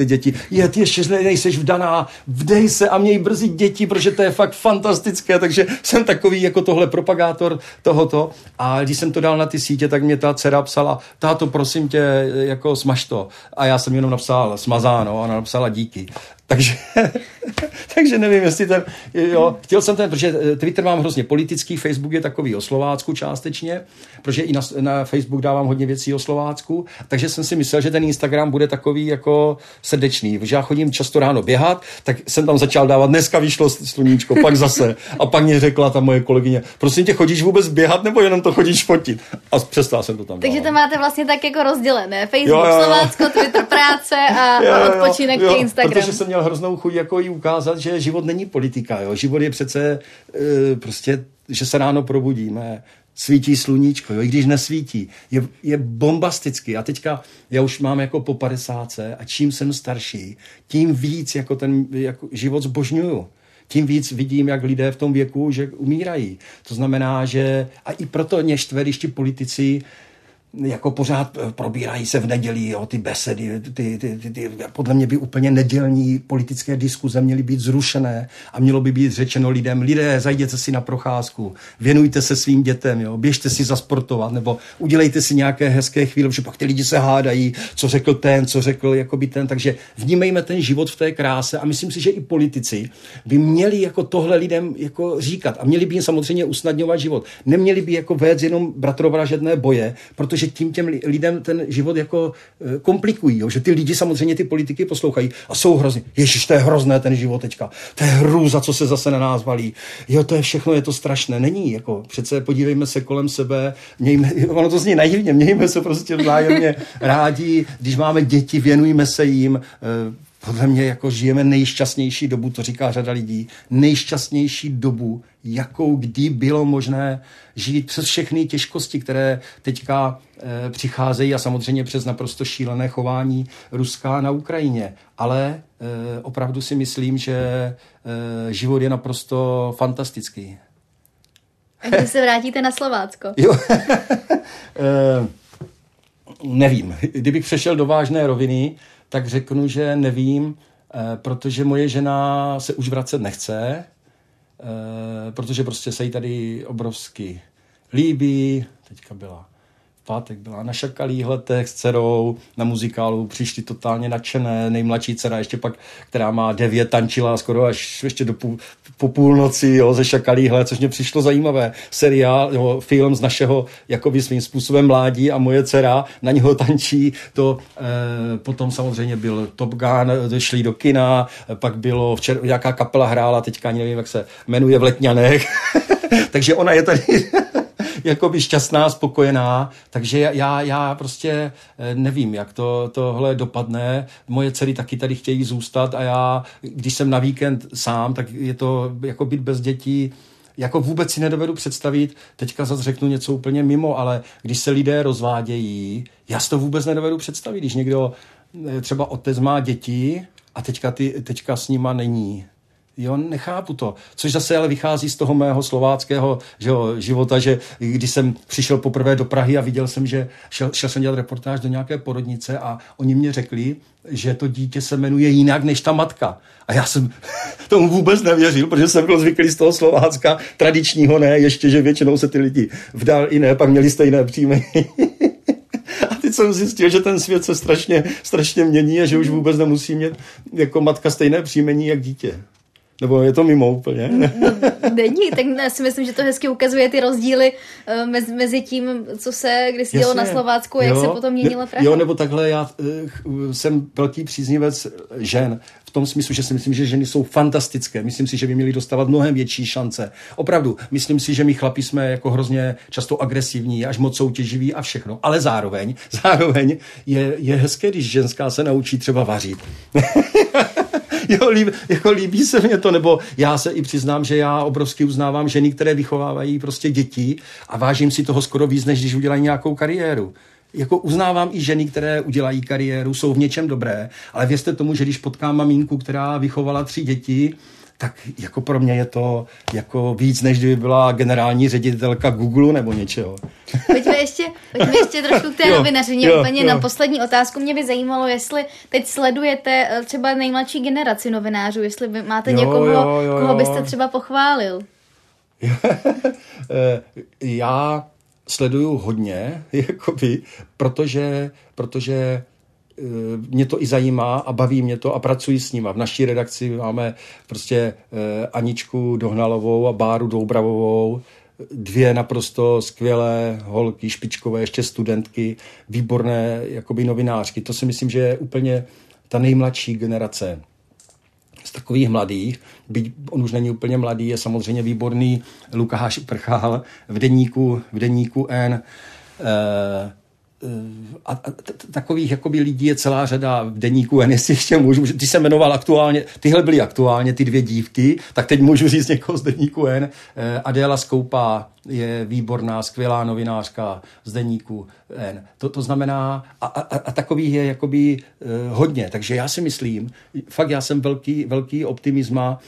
děti, ty ještě nejseš vdaná, vdej se a měj brzy děti, protože to je fakt fantastické, takže jsem takový jako tohle propagátor tohoto a když jsem to dal na ty sítě, tak mě ta dcera psala, táto, prosím tě, jako smaž to a já jsem jenom napsal smazáno, ona napsala díky. Takže nevím, jestli ten... Jo, chtěl jsem protože Twitter mám hrozně politický, Facebook je takový o Slovácku částečně, protože i na Facebook dávám hodně věcí o Slovácku, takže jsem si myslel, že ten Instagram bude takový jako srdečný, protože já chodím často ráno běhat, tak jsem tam začal dávat, dneska vyšlo sluníčko, pak zase. A pak mě řekla ta moje kolegyně, prosím tě, chodíš vůbec běhat, nebo jenom to chodíš fotit? A přestal jsem to tam dávat. Takže to máte vlastně tak jako rozdělené. Facebook, jo. Slovácko, Twitter, práce a odpočinek jo. Instagram. Protože jsem měl hroznou chuť jako jí ukázat, že život není politika, jo. Život je přece prostě, že se ráno probudíme, svítí sluníčko, jo, i když nesvítí. Je bombastický. A teďka já už mám jako po 50 a čím jsem starší, tím víc jako ten život zbožňuju. Tím víc vidím, jak lidé v tom věku, že umírají. To znamená, že a i proto mě štve, když ti politici jako pořád probírají se v neděli, jo, ty besedy, ty podle mě by úplně nedělní politické diskuze měly být zrušené a mělo by být řečeno lidem, lidé, zajděte si na procházku, věnujte se svým dětem, jo, běžte si zasportovat, nebo udělejte si nějaké hezké chvíle, protože pak ty lidi se hádají, co řekl ten, co řekl jakoby ten, takže vnímejme ten život v té kráse a myslím si, že i politici by měli jako tohle lidem jako říkat a měli by jim samozřejmě usnadňovat život. Neměli by jako vést jenom bratrovražedné boje, protože že tím těm lidem ten život jako komplikují, jo? Že ty lidi samozřejmě ty politiky poslouchají a jsou hrozně. Ježiš, to je hrozné ten život teďka. To je hrůza, co se zase na nás valí. Jo, to je všechno, je to strašné. Není, jako přece podívejme se kolem sebe, mějme, ono to zní naivně, mějme se prostě vzájemně rádi, když máme děti, věnujme se jim, Podle mě jako žijeme nejšťastnější dobu, to říká řada lidí, nejšťastnější dobu, jakou kdy bylo možné žít přes všechny těžkosti, které teďka přicházejí a samozřejmě přes naprosto šílené chování Ruska na Ukrajině. Ale opravdu si myslím, že život je naprosto fantastický. A když se vrátíte na Slovácko? Jo. Nevím. Kdybych přešel do vážné roviny, tak řeknu, že nevím, protože moje žena se už vracet nechce, protože prostě se jí tady obrovsky líbí. Teďka byla v pátek, byla na Šakalých letech s dcerou na muzikálu, přišli totálně nadšené, nejmladší dcera ještě pak, která má 9, tančila skoro až ještě po půlnoci, jo, ze Šakalých let, což mě přišlo zajímavé. Seriál, jo, film z našeho jakoby svým způsobem mládí a moje dcera na něho tančí. To potom samozřejmě byl Top Gun, šli do kina, pak bylo jaká kapela hrála, teďka ani nevím, jak se jmenuje, v Letňanech. Takže ona je tady jakoby šťastná, spokojená, takže já prostě nevím, jak tohle dopadne. Moje dcery taky tady chtějí zůstat a já, když jsem na víkend sám, tak je to jako být bez dětí, jako vůbec si nedovedu představit, teďka zase řeknu něco úplně mimo, ale když se lidé rozvádějí, já si to vůbec nedovedu představit, když někdo, třeba otec má děti a teďka s nima není. Jo, nechápu to. Což zase ale vychází z toho mého slováckého, že jo, života, že když jsem přišel poprvé do Prahy a viděl jsem, že šel jsem dělat reportáž do nějaké porodnice a oni mě řekli, že to dítě se jmenuje jinak než ta matka. A já jsem tomu vůbec nevěřil, protože jsem byl zvyklý z toho Slovácka, tradičního ne, ještě, že většinou se ty lidi vdal i ne, pak měli stejné příjmení. Jsem zjistil, že ten svět se strašně, strašně mění a že už vůbec nemusí mít jako matka stejné příjmení jak dítě. Nebo je to mimo úplně? Není, tak já si myslím, že to hezky ukazuje ty rozdíly mezi tím, co se kdysi dělo na Slovácku a jak se potom měnilo Praha. Jo, nebo takhle, já jsem velký příznivec žen. V tom smyslu, že si myslím, že ženy jsou fantastické. Myslím si, že by měly dostávat mnohem větší šance. Opravdu, myslím si, že my chlapi jsme jako hrozně často agresivní, až moc soutěživí a všechno. Ale zároveň je hezké, když ženská se naučí třeba vařit. Jo, líbí se mě to, nebo já se i přiznám, že já obrovsky uznávám ženy, které vychovávají prostě děti a vážím si toho skoro víc, než když udělají nějakou kariéru. Jako uznávám i ženy, které udělají kariéru, jsou v něčem dobré, ale věřte tomu, že když potkám maminku, která vychovala 3 děti, tak jako pro mě je to jako víc, než kdyby byla generální ředitelka Google nebo něčeho. Pojďme ještě trošku k té novinařině. Úplně na poslední otázku mě by zajímalo, jestli teď sledujete třeba nejmladší generaci novinářů, jestli máte někoho, koho byste třeba pochválil. Já sleduju hodně, jakoby, protože mě to i zajímá a baví mě to a pracuji s nima. V naší redakci máme prostě Aničku Dohnalovou a Báru Doubravovou, 2 naprosto skvělé holky, špičkové, ještě studentky, výborné jakoby novinářky. To si myslím, že je úplně ta nejmladší generace. Z takových mladých, byť on už není úplně mladý, je samozřejmě výborný Lukáš Prchál v deníku N. A takových jakoby lidí je celá řada v deníku N, jestli ještě můžu, když jsem jmenoval Aktuálně, tyhle byly Aktuálně, ty 2 dívky, tak teď můžu říct někoho z deníku N. Adéla Skoupá je výborná, skvělá novinářka z deníku N. To znamená, a takových je jakoby hodně, takže já si myslím, fakt já jsem velký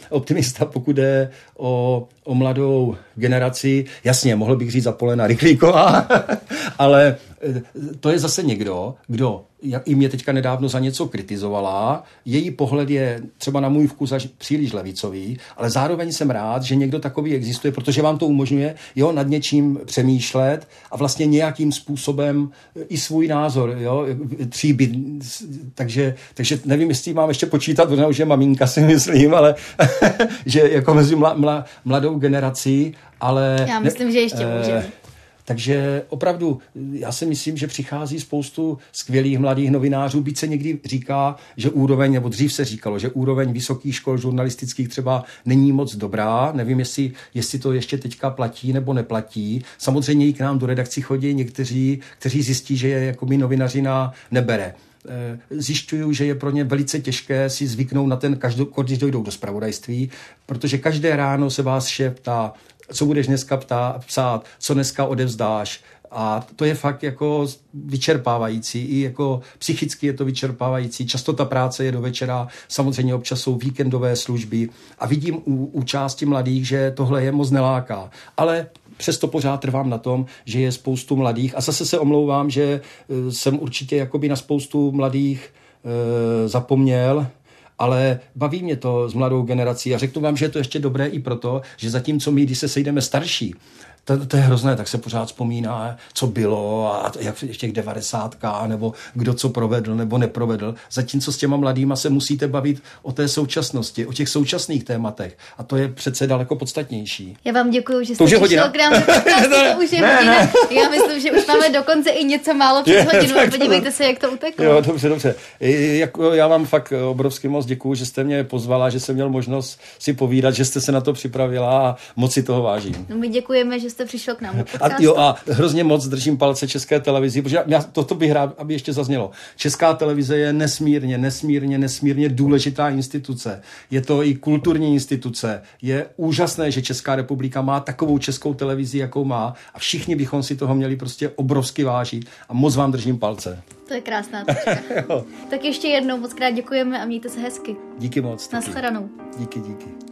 optimista, pokud jde o mladou generaci. Jasně, mohl bych říct Polena Rychlíková, ale to je zase někdo, kdo i mě teďka nedávno za něco kritizovala. Její pohled je třeba na můj vkus až příliš levicový, ale zároveň jsem rád, že někdo takový existuje, protože vám to umožňuje nad něčím přemýšlet a vlastně nějakým způsobem i svůj názor tříbit. Takže nevím, jestli mám ještě počítat, protože už je maminka, si myslím, ale že jako mezi mladou generací, ale... Já myslím, že ještě můžeme. Takže opravdu, já si myslím, že přichází spoustu skvělých mladých novinářů, byť se někdy říká, že úroveň, nebo dřív se říkalo, že úroveň vysokých škol žurnalistických třeba není moc dobrá. Nevím, jestli to ještě teďka platí nebo neplatí. Samozřejmě i k nám do redakcí chodí někteří, kteří zjistí, že je jakoby novinařina nebere. zjišťuju, že je pro ně velice těžké si zvyknout na ten každokoliv, když dojdou do zpravodajství, protože každé ráno se vás šéf ptá, co budeš dneska psát, co dneska odevzdáš. A to je fakt jako vyčerpávající, i jako psychicky je to vyčerpávající. Často ta práce je do večera, samozřejmě občas jsou víkendové služby a vidím u části mladých, že tohle je moc neláká. Ale přesto pořád trvám na tom, že je spoustu mladých a zase se omlouvám, že jsem určitě jakoby na spoustu mladých zapomněl, ale baví mě to s mladou generací a řeknu vám, že je to ještě dobré i proto, že zatímco my, když se sejdeme starší, to je hrozné, tak se pořád vzpomíná, co bylo a jak v těch 90, nebo kdo co provedl nebo neprovedl. Zatímco s těma mladýma se musíte bavit o té současnosti, o těch současných tématech. A to je přece daleko podstatnější. Já vám děkuju, že jste přišel k nám. Já myslím, že už máme dokonce i něco málo přes hodinu. Podívejte se, jak to uteklo. Jo, dobře. Já vám fakt obrovsky moc děkuju, že jste mě pozvala, že jsem měl možnost si povídat, že jste se na to připravila a moc si toho vážím. No my děkujeme, že jste přišel k nám do podcastu. A hrozně moc držím palce České televizi, protože já toto bych rád, aby ještě zaznělo. Česká televize je nesmírně důležitá instituce. Je to i kulturní instituce. Je úžasné, že Česká republika má takovou Českou televizi, jakou má, a všichni bychom si toho měli prostě obrovsky vážit a moc vám držím palce. To je krásná tečka. Tak ještě jednou mockrát děkujeme a mějte se hezky. Díky moc. Nashledanou. Díky.